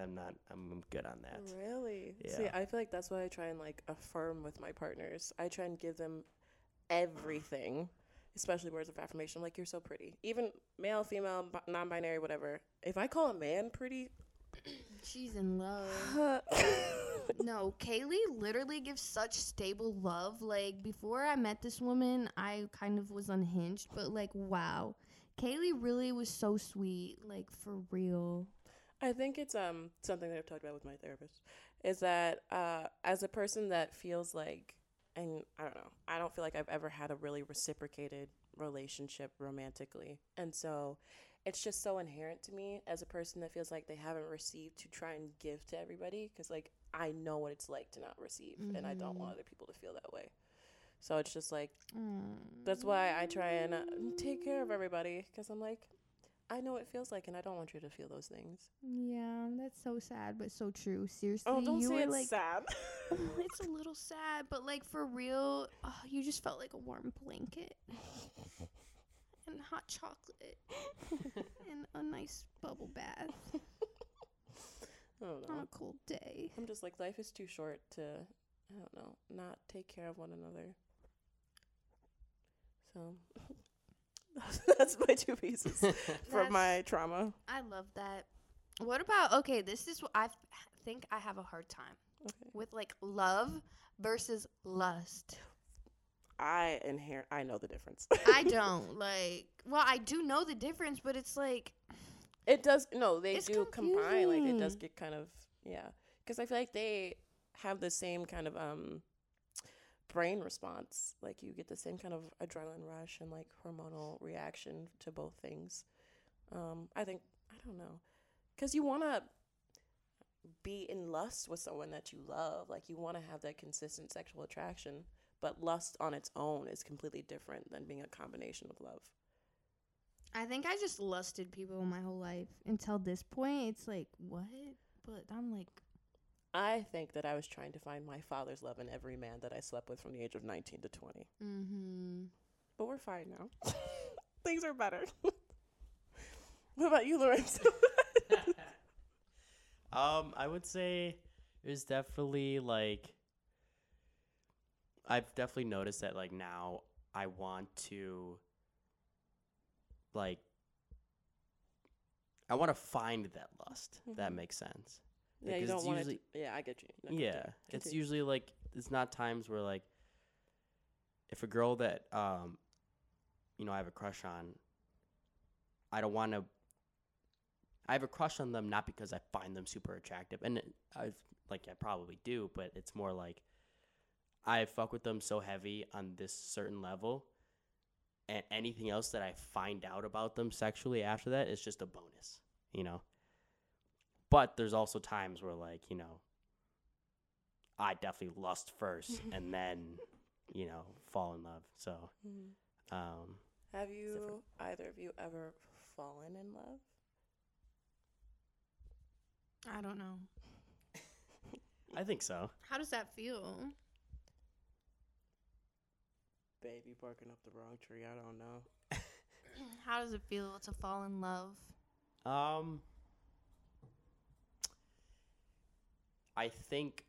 I'm good on that. Really? Yeah. See, I feel like that's what I try and, like, affirm with my partners. I try and give them everything, especially words of affirmation. Like, you're so pretty. Even male, female, non-binary, whatever. If I call a man pretty... She's in love. No, Kaleigh literally gives such stable love. Like, before I met this woman, I kind of was unhinged. But, like, wow. Kaleigh really was so sweet. Like, for real. I think it's something that I've talked about with my therapist is that as a person that feels like, and I don't know, I don't feel like I've ever had a really reciprocated relationship romantically. And so it's just so inherent to me as a person that feels like they haven't received to try and give to everybody, because, like, I know what it's like to not receive, and I don't want other people to feel that way. So it's just like, that's why I try and take care of everybody, because I'm like, I know what it feels like, and I don't want you to feel those things. Yeah, that's so sad, but so true. Seriously. Oh, don't say it's like, sad. Oh, it's a little sad, but, like, for real, oh, you just felt like a warm blanket and hot chocolate and a nice bubble bath on a cold day. I'm just like, life is too short to, I don't know, not take care of one another. So... That's my two pieces from my trauma. I love that. What about, okay, this is what I think I have a hard time with, like, love versus lust. I know the difference. I don't, like, well, I do know the difference, but it's like. It does, no, they do combine, like, it does get kind of, yeah. Because I feel like they have the same kind of, brain response. Like, you get the same kind of adrenaline rush and, like, hormonal reaction to both things. I think, I don't know, because you want to be in lust with someone that you love. Like, you want to have that consistent sexual attraction, but lust on its own is completely different than being a combination of love. I think I just lusted people my whole life until this point. It's like, what? But I'm like, I think that I was trying to find my father's love in every man that I slept with from the age of 19 to 20. Mm-hmm. But we're fine now. Things are better. What about you, Lorenzo? I would say there's definitely, like, I've definitely noticed that, like, now I want to, like, I want to find that lust. Mm-hmm. That makes sense. Yeah, you don't want usually, to, yeah, I get you. No, yeah, continue. It's usually, like, it's not times where, like, if a girl that, you know, I have a crush on, I don't want to, I have a crush on them not because I find them super attractive. And, I probably do, but it's more like I fuck with them so heavy on this certain level, and anything else that I find out about them sexually after that is just a bonus, you know? But there's also times where, like, you know, I definitely lust first and then, you know, fall in love. So, have you, either of you, ever fallen in love? I don't know. I think so. How does that feel? Baby barking up the wrong tree. I don't know. How does it feel to fall in love? I think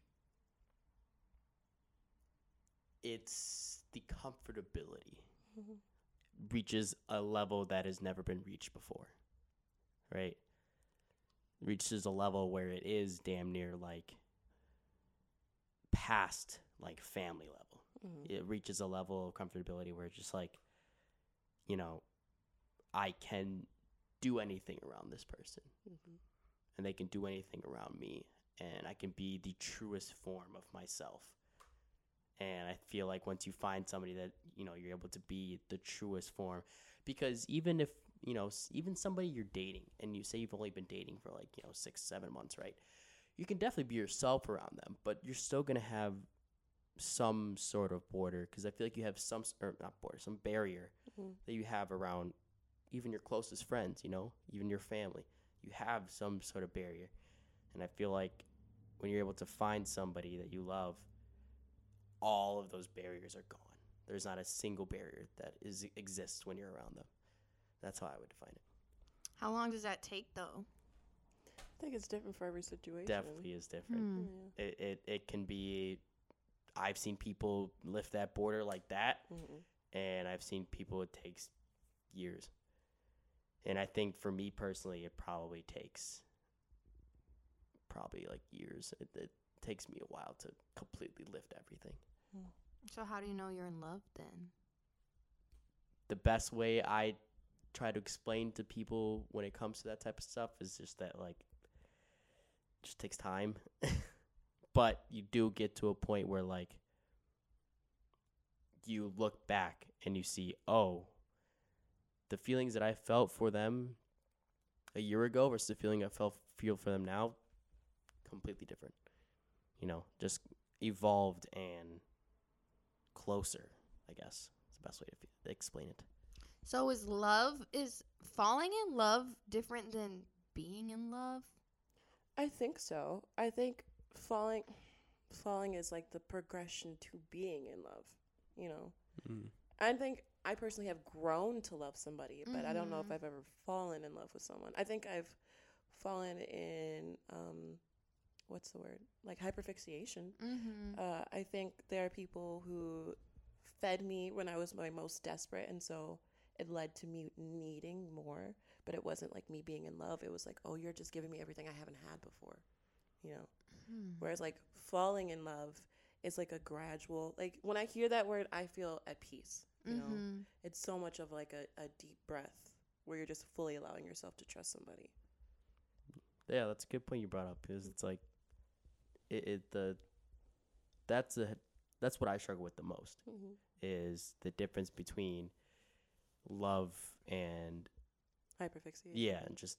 it's the comfortability reaches a level that has never been reached before, right? Reaches a level where it is damn near like past like family level. It reaches a level of comfortability where it's just like, you know, I can do anything around this person and they can do anything around me, and I can be the truest form of myself. And I feel like once you find somebody that, you know, you're able to be the truest form, because even if, you know, even somebody you're dating and you say you've only been dating for like, you know, 6-7 months, right? You can definitely be yourself around them, but you're still going to have some sort of border, because I feel like you have some, or not border, some barrier that you have around even your closest friends, you know, even your family. You have some sort of barrier. And I feel like when you're able to find somebody that you love, all of those barriers are gone. There's not a single barrier that exists when you're around them. That's how I would define it. How long does that take, though? I think it's different for every situation. Definitely is different. Yeah. It can be... I've seen people lift that border like that, and I've seen people it takes years. And I think for me personally, it probably takes like years. It takes me a while to completely lift everything. So how do you know you're in love then? The best way I try to explain to people when it comes to that type of stuff is just that, like, it just takes time. But you do get to a point where, like, you look back and you see, oh, the feelings that I felt for them a year ago versus the feeling I feel for them now, completely different. You know, just evolved and closer, I guess. It's the best way to explain it. So is falling in love different than being in love? I think so. I think... Falling is like the progression to being in love, you know. I think I personally have grown to love somebody, but I don't know if I've ever fallen in love with someone. I think I've fallen in what's the word? Like hyperfixation. I think there are people who fed me when I was my most desperate, and so it led to me needing more. But it wasn't like me being in love. It was like, oh, you're just giving me everything I haven't had before, you know. Whereas like falling in love is like a gradual, like when I hear that word, I feel at peace, you know, it's so much of like a deep breath where you're just fully allowing yourself to trust somebody. Yeah, that's a good point you brought up, because it's like that's what I struggle with the most is the difference between love and hyperfixation. Yeah, and just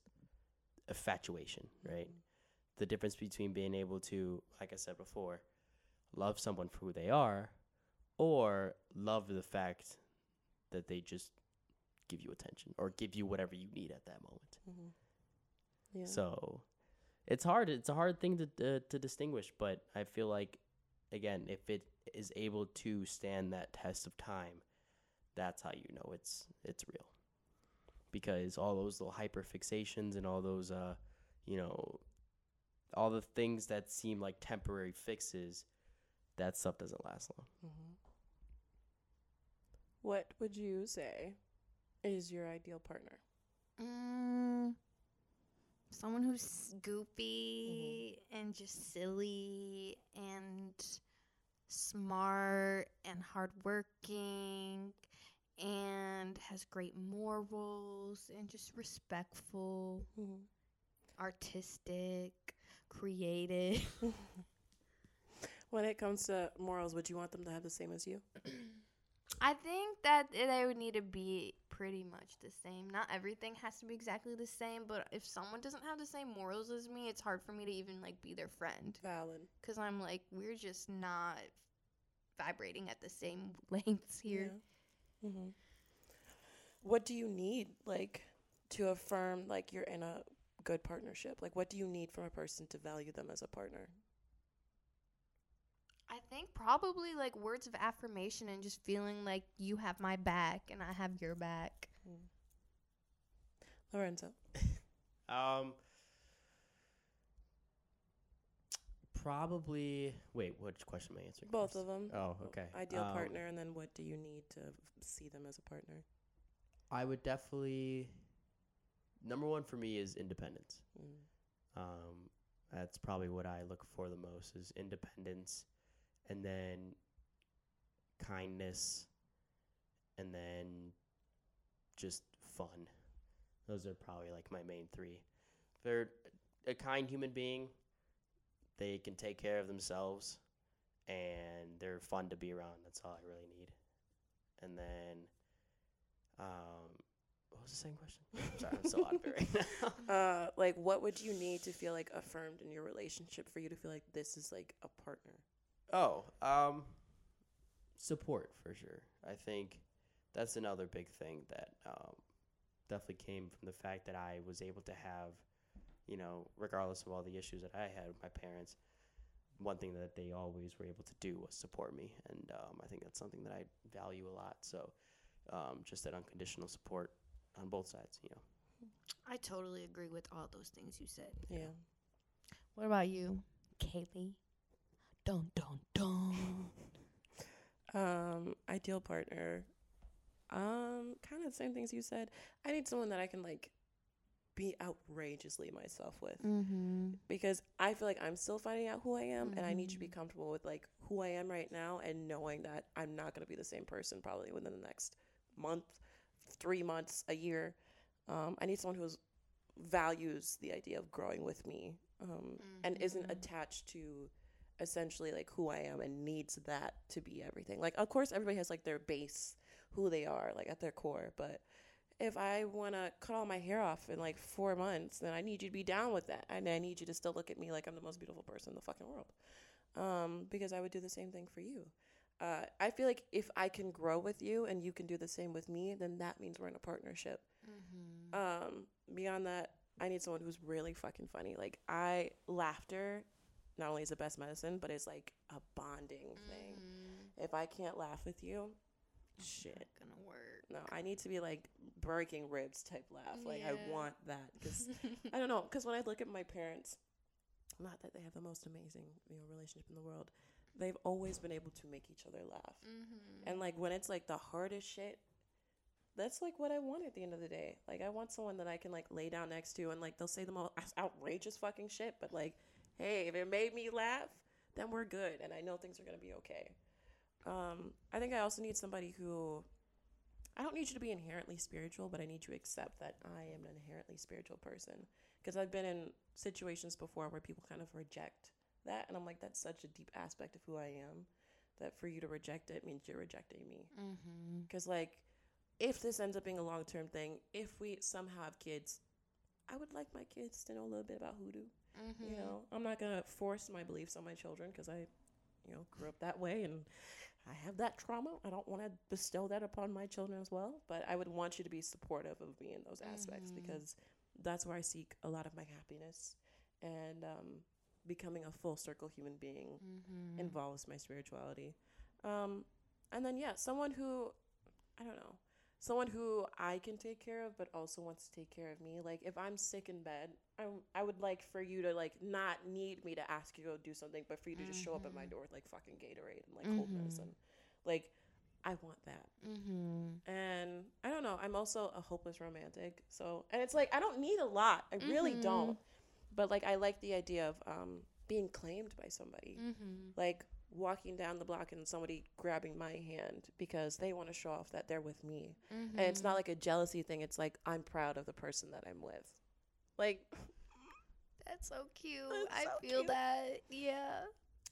infatuation, right? The difference between being able to, like I said before, love someone for who they are, or love the fact that they just give you attention or give you whatever you need at that moment. Yeah. So it's hard. It's a hard thing to distinguish, but I feel like, again, if it is able to stand that test of time, that's how you know it's real. Because all those little hyperfixations and all those, you know, all the things that seem like temporary fixes, that stuff doesn't last long. What would you say is your ideal partner? Someone who's goofy and just silly and smart and hardworking and has great morals and just respectful, artistic, creative. When it comes to morals, would you want them to have the same as you? I think that they would need to be pretty much the same. Not everything has to be exactly the same, but if someone doesn't have the same morals as me, it's hard for me to even, like, be their friend. Valid. Because I'm like, we're just not vibrating at the same lengths here. Yeah. Mm-hmm. What do you need, like, to affirm, like, you're in a good partnership? Like, what do you need from a person to value them as a partner? I think probably, like, words of affirmation and just feeling like you have my back and I have your back. Mm. Lorenzo. Probably, wait, which question am I answering? Both first? Of them. Oh, okay. Ideal partner, and then what do you need to see them as a partner? I would definitely, number one for me is independence. Mm. That's probably what I look for the most is independence. And then kindness, and then just fun. Those are probably, like, my main three. If they're a kind human being, they can take care of themselves, and they're fun to be around. That's all I really need. And then, what was the second question? I'm sorry, I'm so out of it right now. Like, what would you need to feel, like, affirmed in your relationship for you to feel like this is, like, a partner? Oh, support for sure. I think that's another big thing that definitely came from the fact that I was able to have, you know, regardless of all the issues that I had with my parents, one thing that they always were able to do was support me. And I think that's something that I value a lot. So just that unconditional support on both sides, you know. I totally agree with all those things you said. Yeah. What about you, Kaleigh? Dun, dun, dun. Ideal partner. Kind of the same things you said. I need someone that I can, like, be outrageously myself with. Mm-hmm. Because I feel like I'm still finding out who I am, mm-hmm. and I need to be comfortable with, like, who I am right now and knowing that I'm not going to be the same person probably within the next month, 3 months, a year. I need someone who values the idea of growing with me, mm-hmm. and isn't attached to essentially, like, who I am and needs that to be everything. Like, of course everybody has, like, their base, who they are, like, at their core, but if I want to cut all my hair off in, like, 4 months, then I need you to be down with that, and I need you to still look at me like I'm the most beautiful person in the fucking world, because I would do the same thing for you. I feel like if I can grow with you and you can do the same with me, then that means we're in a partnership. Mm-hmm. Beyond that, I need someone who's really fucking funny. Like, laughter not only is the best medicine, but it's, like, a bonding thing. Mm-hmm. If I can't laugh with you, shit. It's not gonna work. No, I need to be, like, breaking ribs type laugh. Like, yeah. I want that. Because, I don't know, because when I look at my parents, not that they have the most amazing, you know, relationship in the world, they've always been able to make each other laugh. Mm-hmm. And, like, when it's, like, the hardest shit, that's, like, what I want at the end of the day. Like, I want someone that I can, like, lay down next to and, like, they'll say the most outrageous fucking shit, but, like, hey, if it made me laugh, then we're good. And I know things are going to be okay. I think I also need somebody who, I don't need you to be inherently spiritual, but I need you to accept that I am an inherently spiritual person. Because I've been in situations before where people kind of reject that. And I'm like, that's such a deep aspect of who I am, that for you to reject it means you're rejecting me. Because, mm-hmm. like, if this ends up being a long-term thing, if we somehow have kids, I would like my kids to know a little bit about hoodoo. Mm-hmm. You know, I'm not going to force my beliefs on my children because I, you know, grew up that way and I have that trauma. I don't want to bestow that upon my children as well. But I would want you to be supportive of me in those aspects, mm-hmm. because that's where I seek a lot of my happiness. And becoming a full circle human being, mm-hmm. involves my spirituality. And then, yeah, someone who, I don't know, someone who I can take care of but also wants to take care of me. Like, if I'm sick in bed, I would like for you to, like, not need me to ask you to go do something, but for you to, mm-hmm. just show up at my door with, like, fucking Gatorade and, like, cold medicine. Like, I want that. Mm-hmm. And I don't know. I'm also a hopeless romantic. So, and it's like, I don't need a lot. I really don't. But, like, I like the idea of being claimed by somebody. Mm-hmm. Like, walking down the block and somebody grabbing my hand because they want to show off that they're with me. Mm-hmm. And it's not like a jealousy thing. It's like, I'm proud of the person that I'm with. Like, that's so cute. I feel that. Yeah.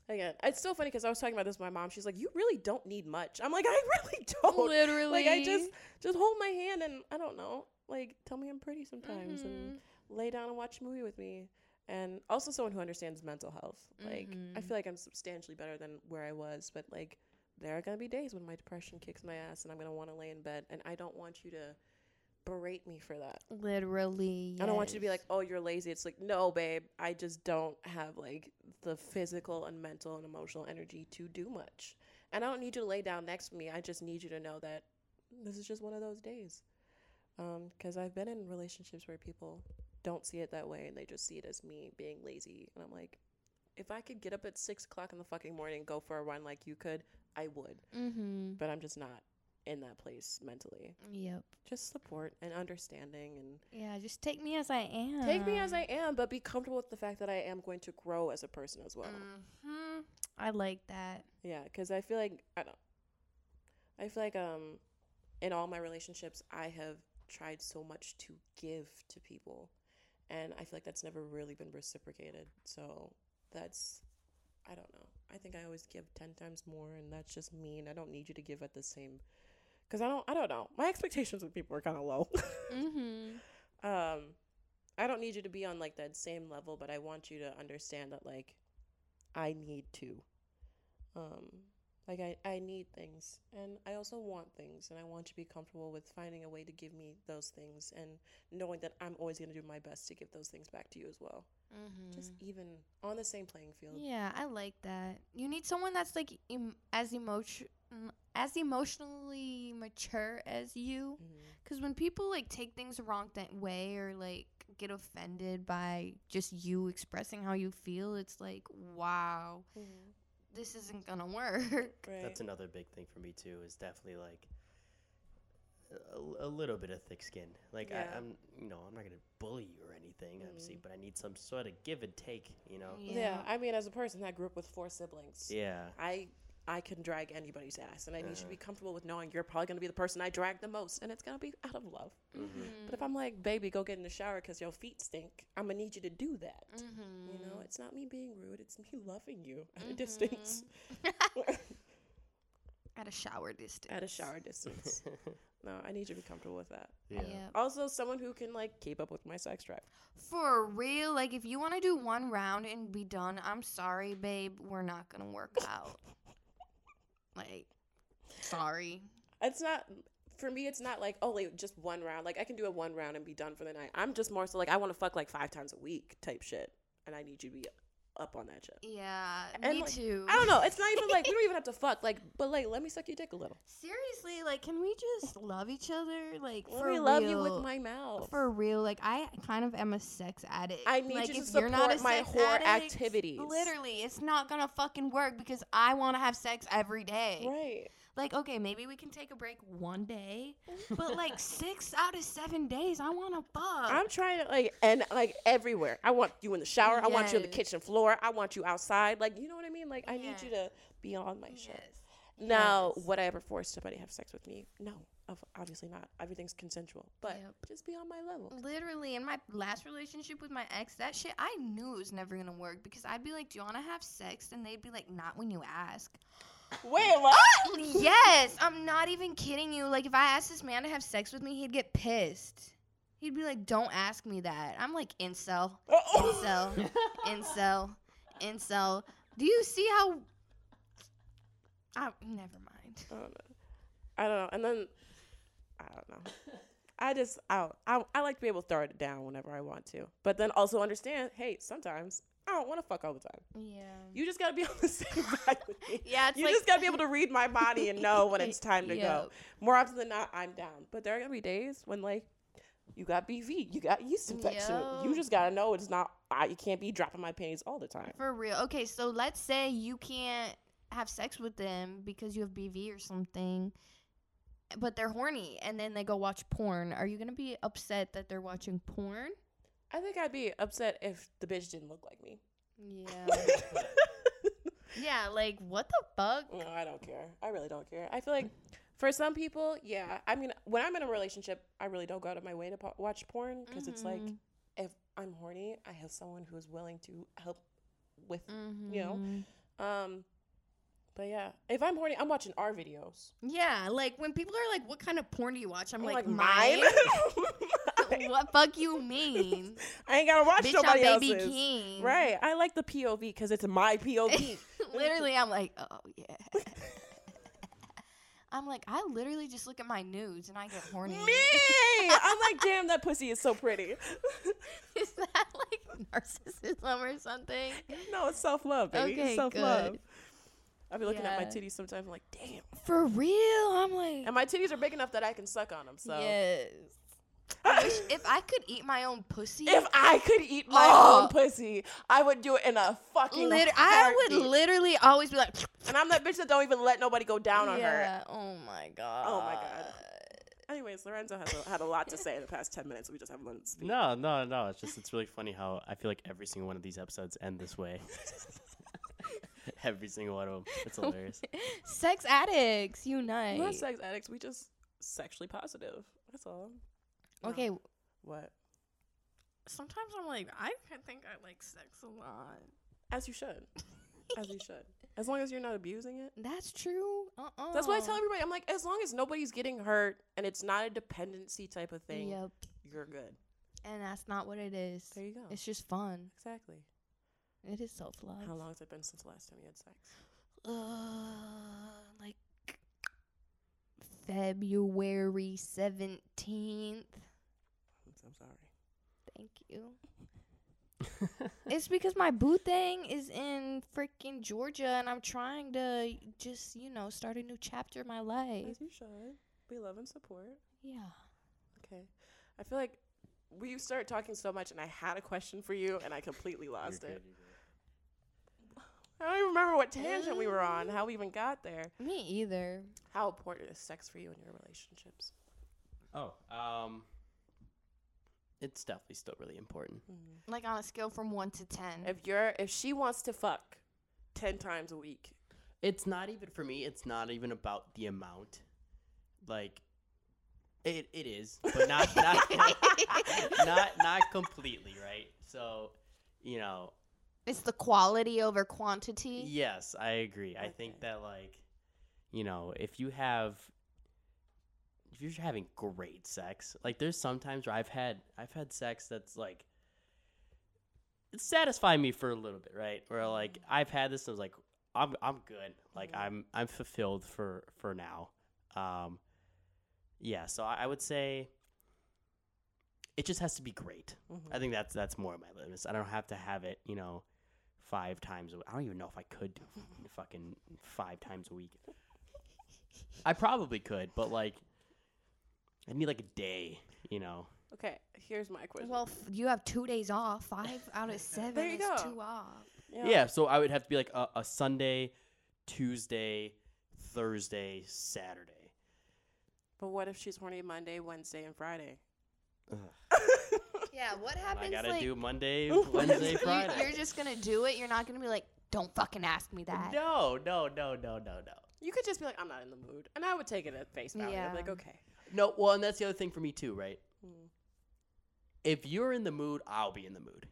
Again, it's so funny because I was talking about this with my mom. She's like, you really don't need much. I'm like, I really don't. Literally. Like, I just hold my hand and, I don't know, like, tell me I'm pretty sometimes and lay down and watch a movie with me. And also someone who understands mental health. Like, I feel like I'm substantially better than where I was. But, like, there are going to be days when my depression kicks my ass and I'm going to want to lay in bed. And I don't want you to berate me for that. Literally. Yes. I don't want you to be like, oh, you're lazy. It's like, no, babe, I just don't have like the physical and mental and emotional energy to do much, and I don't need you to lay down next to me. I just need you to know that this is just one of those days, because I've been in relationships where people don't see it that way and they just see it as me being lazy, and I'm like, if I could get up at 6 o'clock in the fucking morning and go for a run like you could, I would. But I'm just not in that place mentally. Yep. Just support and understanding, and yeah, just take me as I am. Take me as I am, but be comfortable with the fact that I am going to grow as a person as well. I like that. Yeah, because I feel like in all my relationships, I have tried so much to give to people, and I feel like that's never really been reciprocated. So that's, I don't know. I think I always give 10 times more, and that's just mean. I don't need you to give at the same. Because I don't know. My expectations with people are kind of low. I don't need you to be on, like, that same level, but I want you to understand that, like, I need to. Like, I need things, and I also want things, and I want you to be comfortable with finding a way to give me those things and knowing that I'm always going to do my best to give those things back to you as well. Just even on the same playing field. Yeah, I like that. You need someone that's, like, as emotionally mature as you, because when people, like, take things the wrong way or, like, get offended by just you expressing how you feel, it's like, wow, this isn't gonna work. Right. That's another big thing for me too, is definitely, like, a little bit of thick skin. Like, yeah. I'm not gonna bully you or anything, obviously, but I need some sort of give and take, you know? Yeah, I mean, as a person that grew up with 4 siblings, I can drag anybody's ass, and I need you to be comfortable with knowing you're probably going to be the person I drag the most, and it's going to be out of love. But if I'm like, baby, go get in the shower because your feet stink, I'm going to need you to do that. You know, it's not me being rude. It's me loving you at a distance. At a shower distance. At a shower distance. No, I need you to be comfortable with that. Yeah. Yep. Also, someone who can, like, keep up with my sex drive. For real. Like, if you want to do one round and be done, I'm sorry, babe, we're not going to work out. Like, sorry. It's not, for me, it's not like, oh, like, just one round. Like, I can do a one round and be done for the night. I'm just more so, like, I want to fuck, like, 5 times a week type shit. And I need you to be up on that shit. Yeah, and me, like, too. I don't know. It's not even, like, we don't even have to fuck. Like, but, like, let me suck your dick a little. Seriously, like, can we just love each other? Like, let for me real. Love you with my mouth. For real. Like, I kind of am a sex addict. I need, like, you to support my whore activities. Literally, it's not gonna fucking work because I want to have sex every day. Right. Like, okay, maybe we can take a break one day, but, like, 6 out of 7 days, I want to fuck. I'm trying to, like, and, like, everywhere. I want you in the shower. Yes. I want you on the kitchen floor. I want you outside. Like, you know what I mean? Like, I need you to be on my shit. Now, would I ever force somebody to have sex with me? No, obviously not. Everything's consensual, but just be on my level. Literally, in my last relationship with my ex, that shit, I knew it was never going to work because I'd be like, do you want to have sex? And they'd be like, not when you ask. Wait, what? Yes, I'm not even kidding you. Like, if I asked this man to have sex with me, he'd get pissed. He'd be like, don't ask me that. I'm like, incel, incel, incel, incel. Do you see how... never mind. I don't know. And then, I don't know. I like to be able to throw it down whenever I want to. But then also understand, hey, sometimes... I don't want to fuck all the time. Yeah. You just got to be on the same vibe with me. Yeah, it's you like just got to be able to read my body and know when it's time to go. More often than not, I'm down. But there are going to be days when, like, you got BV. You got yeast infection. Yo. You just got to know it's not – you can't be dropping my panties all the time. For real. Okay, so let's say you can't have sex with them because you have BV or something, but they're horny, and then they go watch porn. Are you going to be upset that they're watching porn? I think I'd be upset if the bitch didn't look like me. Yeah. Yeah, like, what the fuck? No, I don't care. I really don't care. I feel like for some people, yeah. I mean, when I'm in a relationship, I really don't go out of my way to watch porn because it's like, if I'm horny, I have someone who is willing to help with, you know. But yeah, if I'm horny, I'm watching our videos. Yeah, like when people are like, what kind of porn do you watch? I'm like mine? What fuck you mean? I ain't gotta watch nobody else's. Bitch, I'm Baby King. Right, I like the POV because it's my POV. Literally, I'm like, oh yeah. I'm like, I literally just look at my nudes and I get horny. Me! I'm like, damn, that pussy is so pretty. Is that like narcissism or something? No, it's self-love, baby. Okay, it's self-love. I'll be looking at my titties sometimes. I'm like, damn. For real? I'm like... And my titties are big enough that I can suck on them, so... Yes. I wish if I could eat my own pussy... If I could eat my own pussy, I would do it in a fucking heartbeat. I would literally always be like... And I'm that bitch that don't even let nobody go down on her. Yeah, oh my God. Oh my God. Anyways, Lorenzo has had a lot to say in the past 10 minutes. We just haven't let him speak. No. It's really funny how I feel like every single one of these episodes end this way. Every single one of them. It's hilarious. Sex addicts unite. We're not sex addicts. We just sexually positive. That's all. Okay. No. What? Sometimes I'm like, I think I like sex a lot. As you should. As you should. As long as you're not abusing it. That's true. That's what I tell everybody. I'm like, as long as nobody's getting hurt and it's not a dependency type of thing, yep, you're good. And that's not what it is. There you go. It's just fun. Exactly. It is self-love. How long has it been since the last time you had sex? Like February 17th. I'm sorry. Thank you. It's because my boo thing is in freaking Georgia, and I'm trying to just, start a new chapter in my life. As you should. We love and support. Yeah. Okay. I feel like we start talking so much, and I had a question for you, and I completely lost it. I don't remember what tangent we were on, how we even got there. Me either. How important is sex for you in your relationships? It's definitely still really important. Mm-hmm. Like on a scale from 1 to 10. If she wants to fuck 10 times a week. It's not even for me. It's not even about the amount. Like it is, but not completely, right? So, it's the quality over quantity. Yes, I agree. Okay. I think that, if you're having great sex, like there's sometimes where I've had sex that's like it satisfied me for a little bit, right? Where like I've had this, and I was like, I'm good, like I'm fulfilled for now. Yeah, so I would say it just has to be great. Mm-hmm. I think that's more of my limits. I don't have to have it, 5 times a week. I don't even know if I could do fucking 5 times a week. I probably could, but like I need like a day, Okay, here's my question. Well, you have 2 days off. 5 out of 7 there you is go. 2 off. Yeah, so I would have to be like a Sunday, Tuesday, Thursday, Saturday. But what if she's horny Monday, Wednesday, and Friday? Yeah, what happens? I gotta do Monday, Wednesday, Friday. You're just gonna do it. You're not gonna be like, don't fucking ask me that. No. You could just be like, I'm not in the mood, and I would take it at face value. Yeah. I'd be like, okay. No, well, and that's the other thing for me too, right? Mm. If you're in the mood, I'll be in the mood,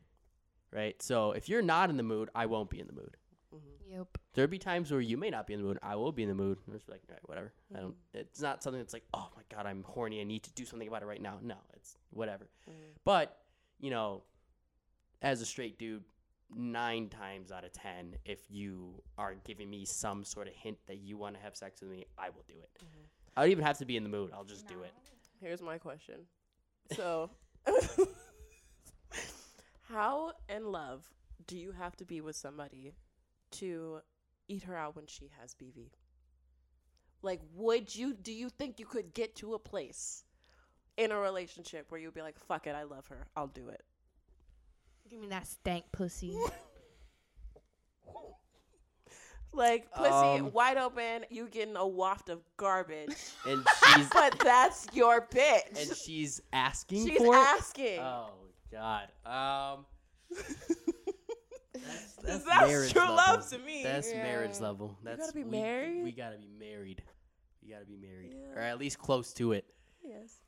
right? So if you're not in the mood, I won't be in the mood. Mm-hmm. Yep. There'll be times where you may not be in the mood. I will be in the mood. I'm just like, all right, whatever. Mm-hmm. It's not something that's like, oh my God, I'm horny. I need to do something about it right now. No, it's whatever. Mm-hmm. But, as a straight dude, 9 times out of 10, if you are giving me some sort of hint that you want to have sex with me, I will do it. Mm-hmm. I don't even have to be in the mood. I'll just do it. Here's my question. So, how in love do you have to be with somebody to eat her out when she has BV? Like, do you think you could get to a place in a relationship where you'd be like, fuck it, I love her, I'll do it? Give me that stank pussy. Like, pussy wide open, you getting a waft of garbage. And but that's your bitch. And she's asking for it? She's asking. Oh, God. That's true love to me. That's marriage level. That's you gotta be married. We gotta be married. Yeah. Or at least close to it. Yes.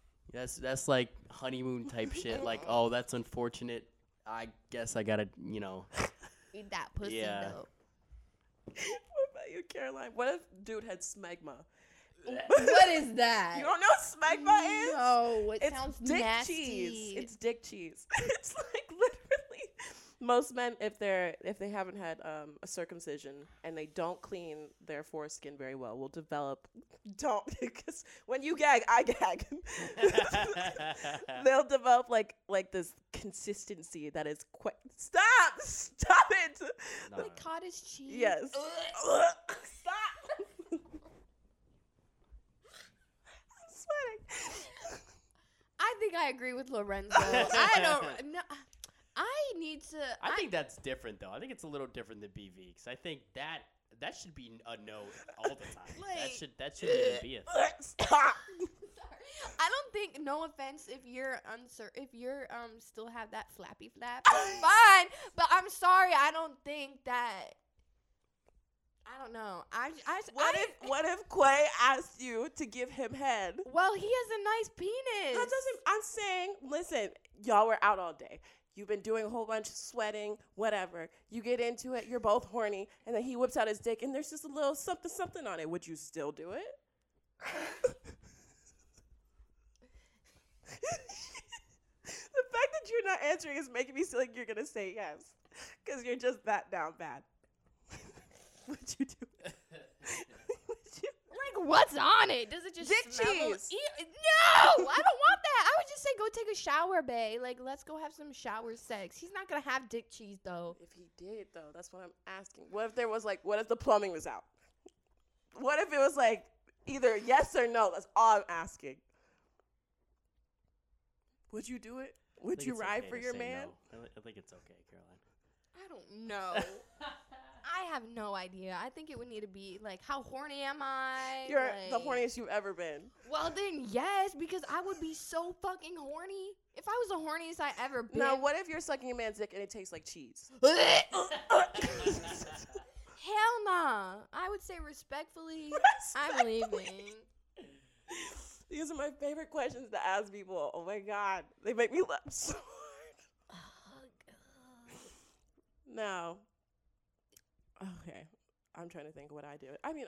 That's like honeymoon type shit. Like, oh, that's unfortunate. I guess I gotta, eat that pussy though. What about you, Caroline? What if dude had smegma? What is that? You don't know what smegma is? No, it sounds nasty. Cheese. It's dick cheese. It's like literally most men, if they haven't had a circumcision and they don't clean their foreskin very well, will develop because when you gag, I gag. They'll develop like this consistency that is quick. Stop it. No. Like cottage cheese. Yes. Stop. I think I agree with Lorenzo. I think that's different though. I think it's a little different than BV because I think that should be a no all the time. Like, that should even be a thing. Sorry. I don't think. No offense, if you're if you're still have that flappy flap, fine. But I'm sorry, I don't think that. I don't know. What if Quay asked you to give him head? Well, he has a nice penis. That doesn't. I'm saying, listen, y'all were out all day. You've been doing a whole bunch of sweating, whatever. You get into it. You're both horny, and then he whips out his dick, and there's just a little something on it. Would you still do it? The fact that you're not answering is making me feel like you're gonna say yes, because you're just that down bad. What'd you do? Like, what's on it? Does it just dick cheese? No, I don't want that. I would just say go take a shower, bae. Like, let's go have some shower sex. He's not gonna have dick cheese though. If he did though, that's what I'm asking. What if there was like, what if the plumbing was out? What if it was like either yes or no? That's all I'm asking. Would you do it? Would you ride for your man? No. I think it's okay, Caroline. I don't know. I have no idea. I think it would need to be like, how horny am I? You're like, the horniest you've ever been. Well, then yes, because I would be so fucking horny if I was the horniest I ever been. Now, what if you're sucking a man's dick and it tastes like cheese? Hell nah. I would say respectfully. I'm leaving. These are my favorite questions to ask people. Oh my God, they make me laugh so hard. Oh God. No. Okay, I'm trying to think what I do. I mean,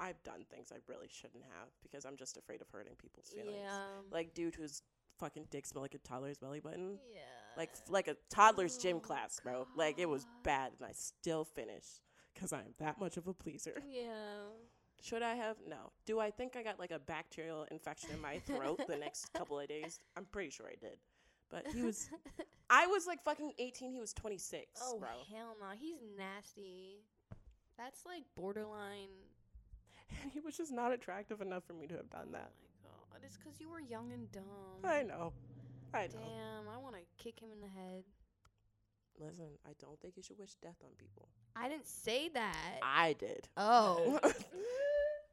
I've done things I really shouldn't have because I'm just afraid of hurting people's feelings. Yeah. Like dude whose fucking dick smelled like a toddler's belly button. Yeah. Like a toddler's gym class, bro. God. Like it was bad, and I still finished because I'm that much of a pleaser. Yeah. Should I have? No. Do I think I got like a bacterial infection in my throat the next couple of days? I'm pretty sure I did. But I was like fucking 18. He was 26. Oh, bro. Hell no. He's nasty. That's like borderline. And he was just not attractive enough for me to have done that. Oh my God. It's because you were young and dumb. I know. Damn, I want to kick him in the head. Listen, I don't think you should wish death on people. I didn't say that. I did. Oh.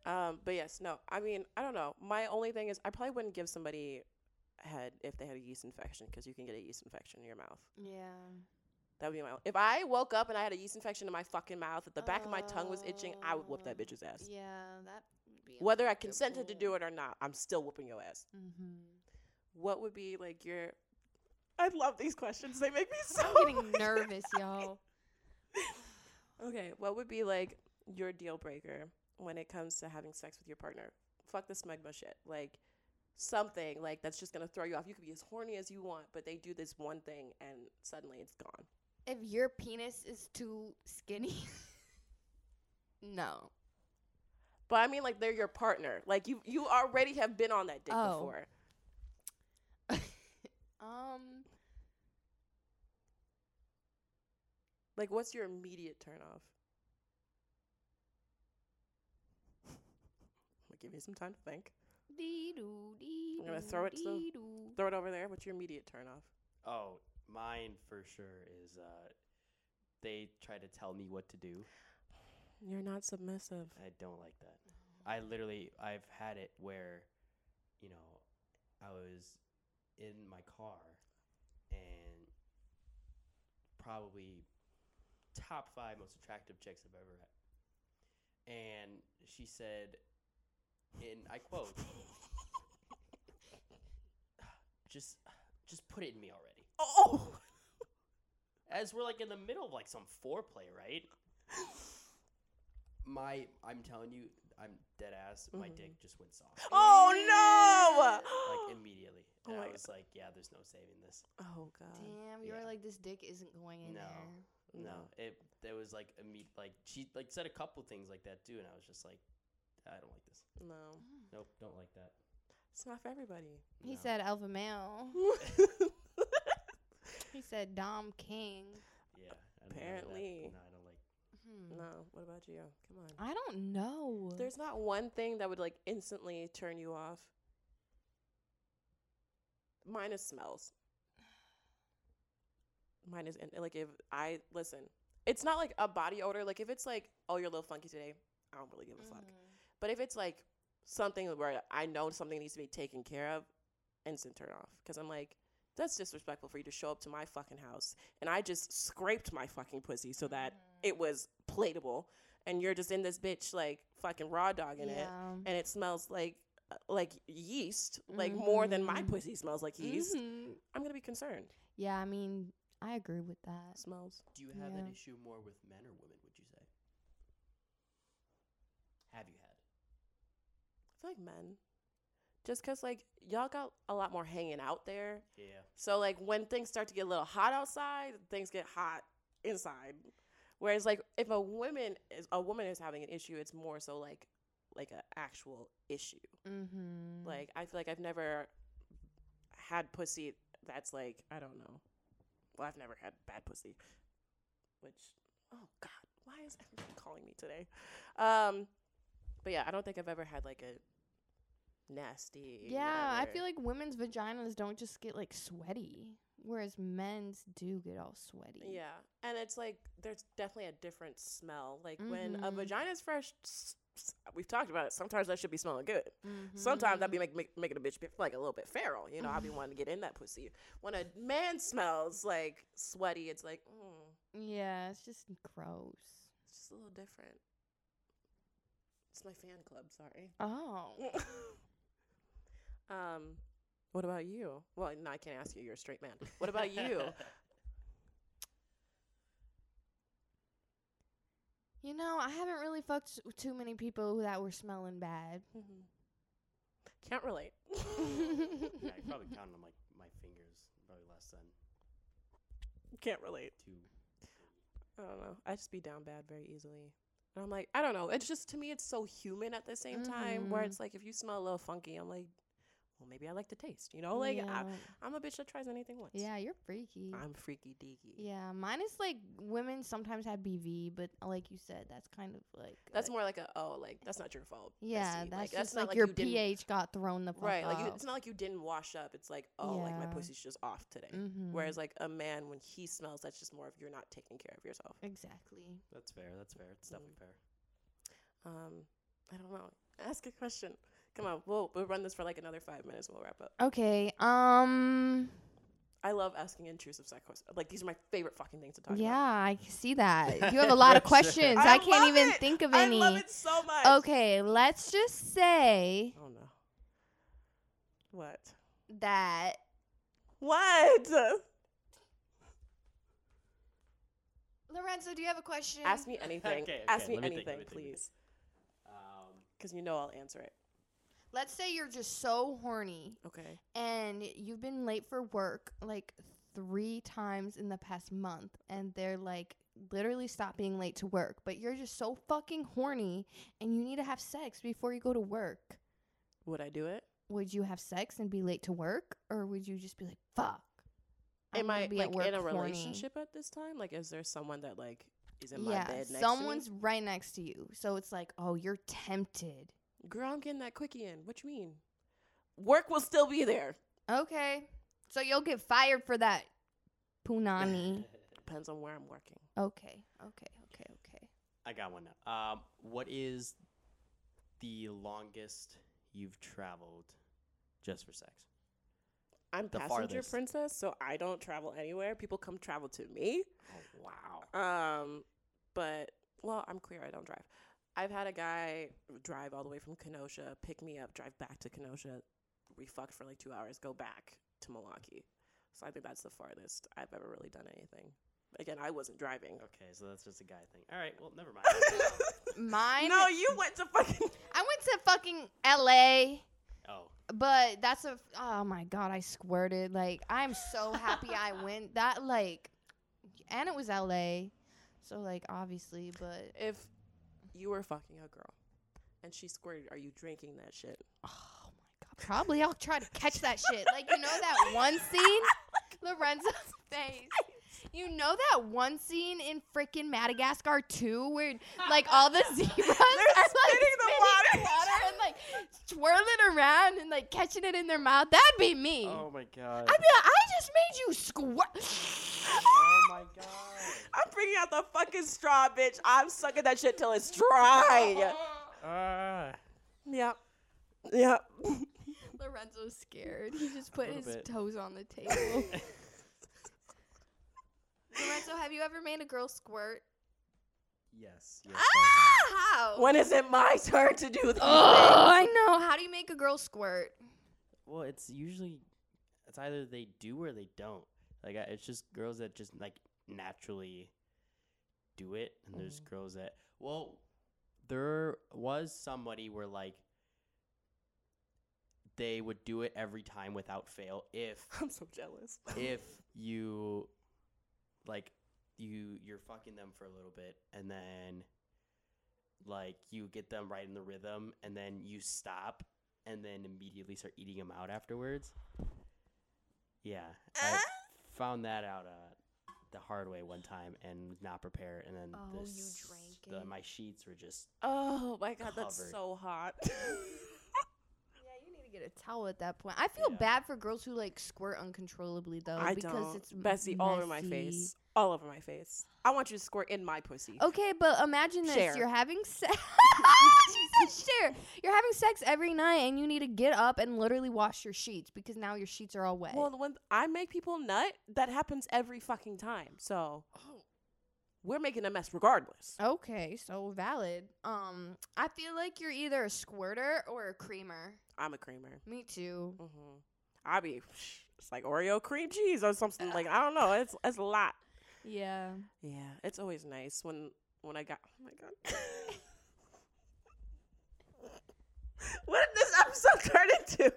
But yes, no. I mean, I don't know. My only thing is I probably wouldn't give somebody head if they had a yeast infection because you can get a yeast infection in your mouth. Yeah, that would be my. If I woke up and I had a yeast infection in my fucking mouth, if the back of my tongue was itching, I would whoop that bitch's ass. Yeah, that would be. Whether I consented to do it or not, I'm still whooping your ass. Mm-hmm. What would be like your? I love these questions. They make me so. I'm getting nervous, y'all. Okay, what would be like your deal breaker when it comes to having sex with your partner? Fuck the smegma shit, like. Something like that's just gonna throw you off. You could be as horny as you want, but they do this one thing and suddenly it's gone. If your penis is too skinny, no. But I mean, like they're your partner. Like you already have been on that dick before. Like, what's your immediate turn off? I'm gonna give you some time to think. I'm gonna throw it over there. What's your immediate turn off? Oh, mine for sure is they try to tell me what to do. You're not submissive. I don't like that. I've had it where, you know, I was in my car and probably top 5 most attractive chicks I've ever had, and she said. And I quote, just put it in me already. Oh! As we're, like, in the middle of, like, some foreplay, right? I'm telling you, I'm dead ass. Mm-hmm. My dick just went soft. Oh no! Like immediately. And I was like, yeah, there's no saving this. Oh god. Damn, you were like, this dick isn't going in there. No, it was like immediate. Like she like said a couple things like that too, and I was just like, I don't like this. No. Nope, don't like that. It's not for everybody. No. He said alpha male. He said Dom King. Yeah. Apparently. No, I don't like. No. What about you? Come on. I don't know. There's not one thing that would like instantly turn you off. Mine is smells. Mine is like if I listen. It's not like a body odor. Like if it's like, oh, you're a little funky today. I don't really give a fuck. But if it's like something where I know something needs to be taken care of, instant turn off. Because I'm like, that's disrespectful for you to show up to my fucking house and I just scraped my fucking pussy so that it was palatable, and you're just in this bitch like fucking raw dogging it, and it smells like yeast, like more than my pussy smells like yeast. I'm gonna be concerned. Yeah, I mean, I agree with that. Smells. Do you have an issue more with men or women? Would you say? Have you had? I feel like men. Just because, like, y'all got a lot more hanging out there. Yeah. So, like, when things start to get a little hot outside, things get hot inside. Whereas, like, if a woman is having an issue, it's more so, like an actual issue. Mm-hmm. Like, I feel like I've never had pussy that's, like, I don't know. Well, I've never had bad pussy. Which, oh, God, why is everyone calling me today? But, yeah, I don't think I've ever had, like, a nasty. Yeah, whatever. I feel like women's vaginas don't just get like sweaty, whereas men's do get all sweaty. Yeah, and it's like there's definitely a different smell. Like when a vagina's fresh, we've talked about it. Sometimes that should be smelling good. Mm-hmm. Sometimes I'd be making a bitch feel like a little bit feral. You know, I'd be wanting to get in that pussy. When a man smells like sweaty, it's like, yeah, it's just gross. It's just a little different. It's my fan club. Sorry. Oh. What about you? Well, no, I can't ask you. You're a straight man. What about you? You know, I haven't really fucked too many people that were smelling bad. Mm-hmm. Can't relate. Yeah, I probably counted on my fingers. Probably less than. Can't relate. Two. I don't know. I just be down bad very easily. And I'm like, I don't know. It's just, to me, it's so human at the same time, where it's like, if you smell a little funky, I'm like, well, maybe I like the taste, you know? Like, yeah. I'm a bitch that tries anything once. Yeah, you're freaky. I'm freaky deaky. Yeah, mine is like, women sometimes have BV, but like you said, that's kind of like. That's more like a, that's not your fault. Yeah, that's not like your pH got thrown the fuck right, off. Like it's not like you didn't wash up. It's like, my pussy's just off today. Mm-hmm. Whereas like a man, when he smells, that's just more of you're not taking care of yourself. Exactly. That's fair. It's definitely fair. I don't know. Ask a question. Come on, we'll run this for like another 5 minutes and we'll wrap up. Okay. I love asking intrusive sex questions. Like, these are my favorite fucking things to talk about. Yeah, I see that. You have a lot of questions. I can't even think of any. I love it so much. Okay, let's just say. Oh, no. What? That. What? Lorenzo, do you have a question? Ask me anything. Okay. Ask me anything, please. Because you know I'll answer it. Let's say you're just so horny. Okay. And you've been late for work like 3 times in the past month. And they're like, literally stop being late to work. But you're just so fucking horny and you need to have sex before you go to work. Would I do it? Would you have sex and be late to work? Or would you just be like, fuck? Am I like in a relationship at this time? Like, is there someone that like is in my bed next to me? Yeah, someone's right next to you. So it's like, oh, you're tempted. Girl, I'm getting that quickie in. What you mean? Work will still be there. Okay. So you'll get fired for that, punani. Depends on where I'm working. Okay. I got one now. What is the longest you've traveled just for sex? I'm the passenger farthest. Princess, so I don't travel anywhere. People come travel to me. Oh, wow. But, well, I'm queer. I don't drive. I've had a guy drive all the way from Kenosha, pick me up, drive back to Kenosha, we fucked for like 2 hours, go back to Milwaukee. So I think that's the farthest I've ever really done anything. Again, I wasn't driving. Okay, so that's just a guy thing. All right, well, never mind. Mine? No, you went to fucking... I went to fucking L.A. Oh. But that's a... Oh, my God, I squirted. Like, I'm so happy I went. That, like... And it was L.A., so, like, obviously, but... If you were fucking a girl and she squirted, are you drinking that shit? Oh, my God. Probably. I'll try to catch that shit. Like, you know that one scene? Lorenzo's face. You know that one scene in freaking Madagascar 2 where, like, all the zebras are, like, spinning the water and, like, twirling around and, like, catching it in their mouth? That'd be me. Oh, my God. I'd be like, I just made you squirt. Oh, my God. I'm bringing out the fucking straw, bitch. I'm sucking that shit till it's dry. Yep. Yep. Lorenzo's scared. He just put his toes on the table. Lorenzo, have you ever made a girl squirt? Yes. How? When is it my turn to do this? Oh, I know. How do you make a girl squirt? Well, it's either they do or they don't. Like, it's just girls that just, like, naturally do it. And there's girls that, well, there was somebody where, like, they would do it every time without fail if... I'm so jealous. If you... Like, you're fucking them for a little bit, and then, like, you get them right in the rhythm, and then you stop, and then immediately start eating them out afterwards. Yeah. I found that out the hard way one time and was not prepared, and then you drank it. My sheets were just Oh, my God, covered. That's so hot. Get a towel at that point. I feel bad for girls who, like, squirt uncontrollably, though. I because don't. It's Bessie, messy. All over my face. All over my face. I want you to squirt in my pussy. Okay, but imagine this. Share. You're having sex. She said share. You're having sex every night, and you need to get up and literally wash your sheets because now your sheets are all wet. Well, when I make people nut, that happens every fucking time. So... We're making a mess regardless. Okay, so valid. I feel like you're either a squirter or a creamer. I'm a creamer. Me too. Mm-hmm. I be, it's like Oreo cream cheese or something. Like, I don't know. It's a lot. Yeah. Yeah. It's always nice when I got, oh my God. What did this episode turn into?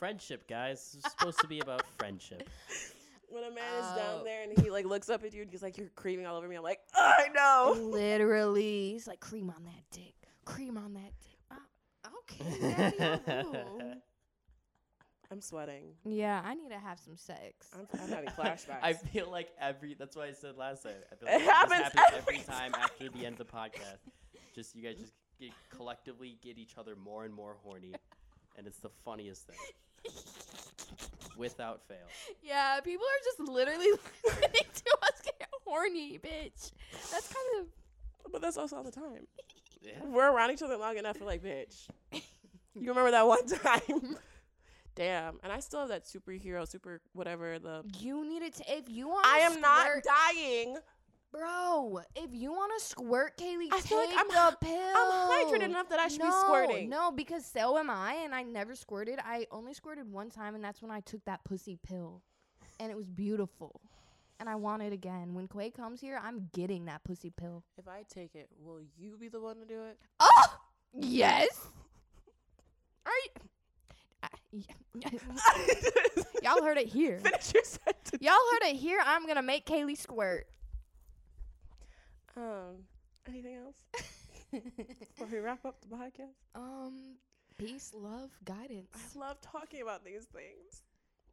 Friendship, guys. It's supposed to be about friendship. When a man is down there and he, like, looks up at you and he's like, you're creaming all over me. I'm like, oh, I know. Literally. He's like, cream on that dick. Cream on that dick. Okay. Daddy, I'm sweating. Yeah, I need to have some sex. I'm having flashbacks. I feel like that's why I said last time. I feel like it happens every time after the end of the podcast. Just, you guys just collectively get each other more and more horny. And it's the funniest thing. Without fail. Yeah, people are just literally listening to us get horny, bitch. That's kind of... But that's us all the time. Yeah. We're around each other long enough for, like, bitch. You remember that one time? Damn. And I still have that super whatever. You need it to... If you want to squirt... I am not dying. Bro, if you want to squirt, Kaleigh, I feel like I'm pill. I'm hydrated enough that I should be squirting. No, because so am I, and I never squirted. I only squirted one time, and that's when I took that pussy pill. And it was beautiful. And I want it again. When Quay comes here, I'm getting that pussy pill. If I take it, will you be the one to do it? Oh! Yes! Are you... Y'all heard it here. Finish your sentence. Y'all heard it here. I'm going to make Kaleigh squirt. Anything else before we wrap up the podcast? Peace, love, guidance. I love talking about these things.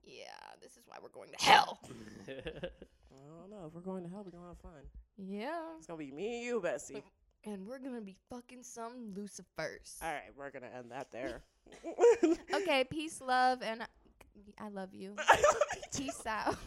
Yeah, this is why we're going to hell. I don't know. If we're going to hell, we're going to have fun. Yeah. It's going to be me and you, Bessie. And we're going to be fucking some Lucifers. All right, we're going to end that there. Okay, peace, love, and I love you. Peace out.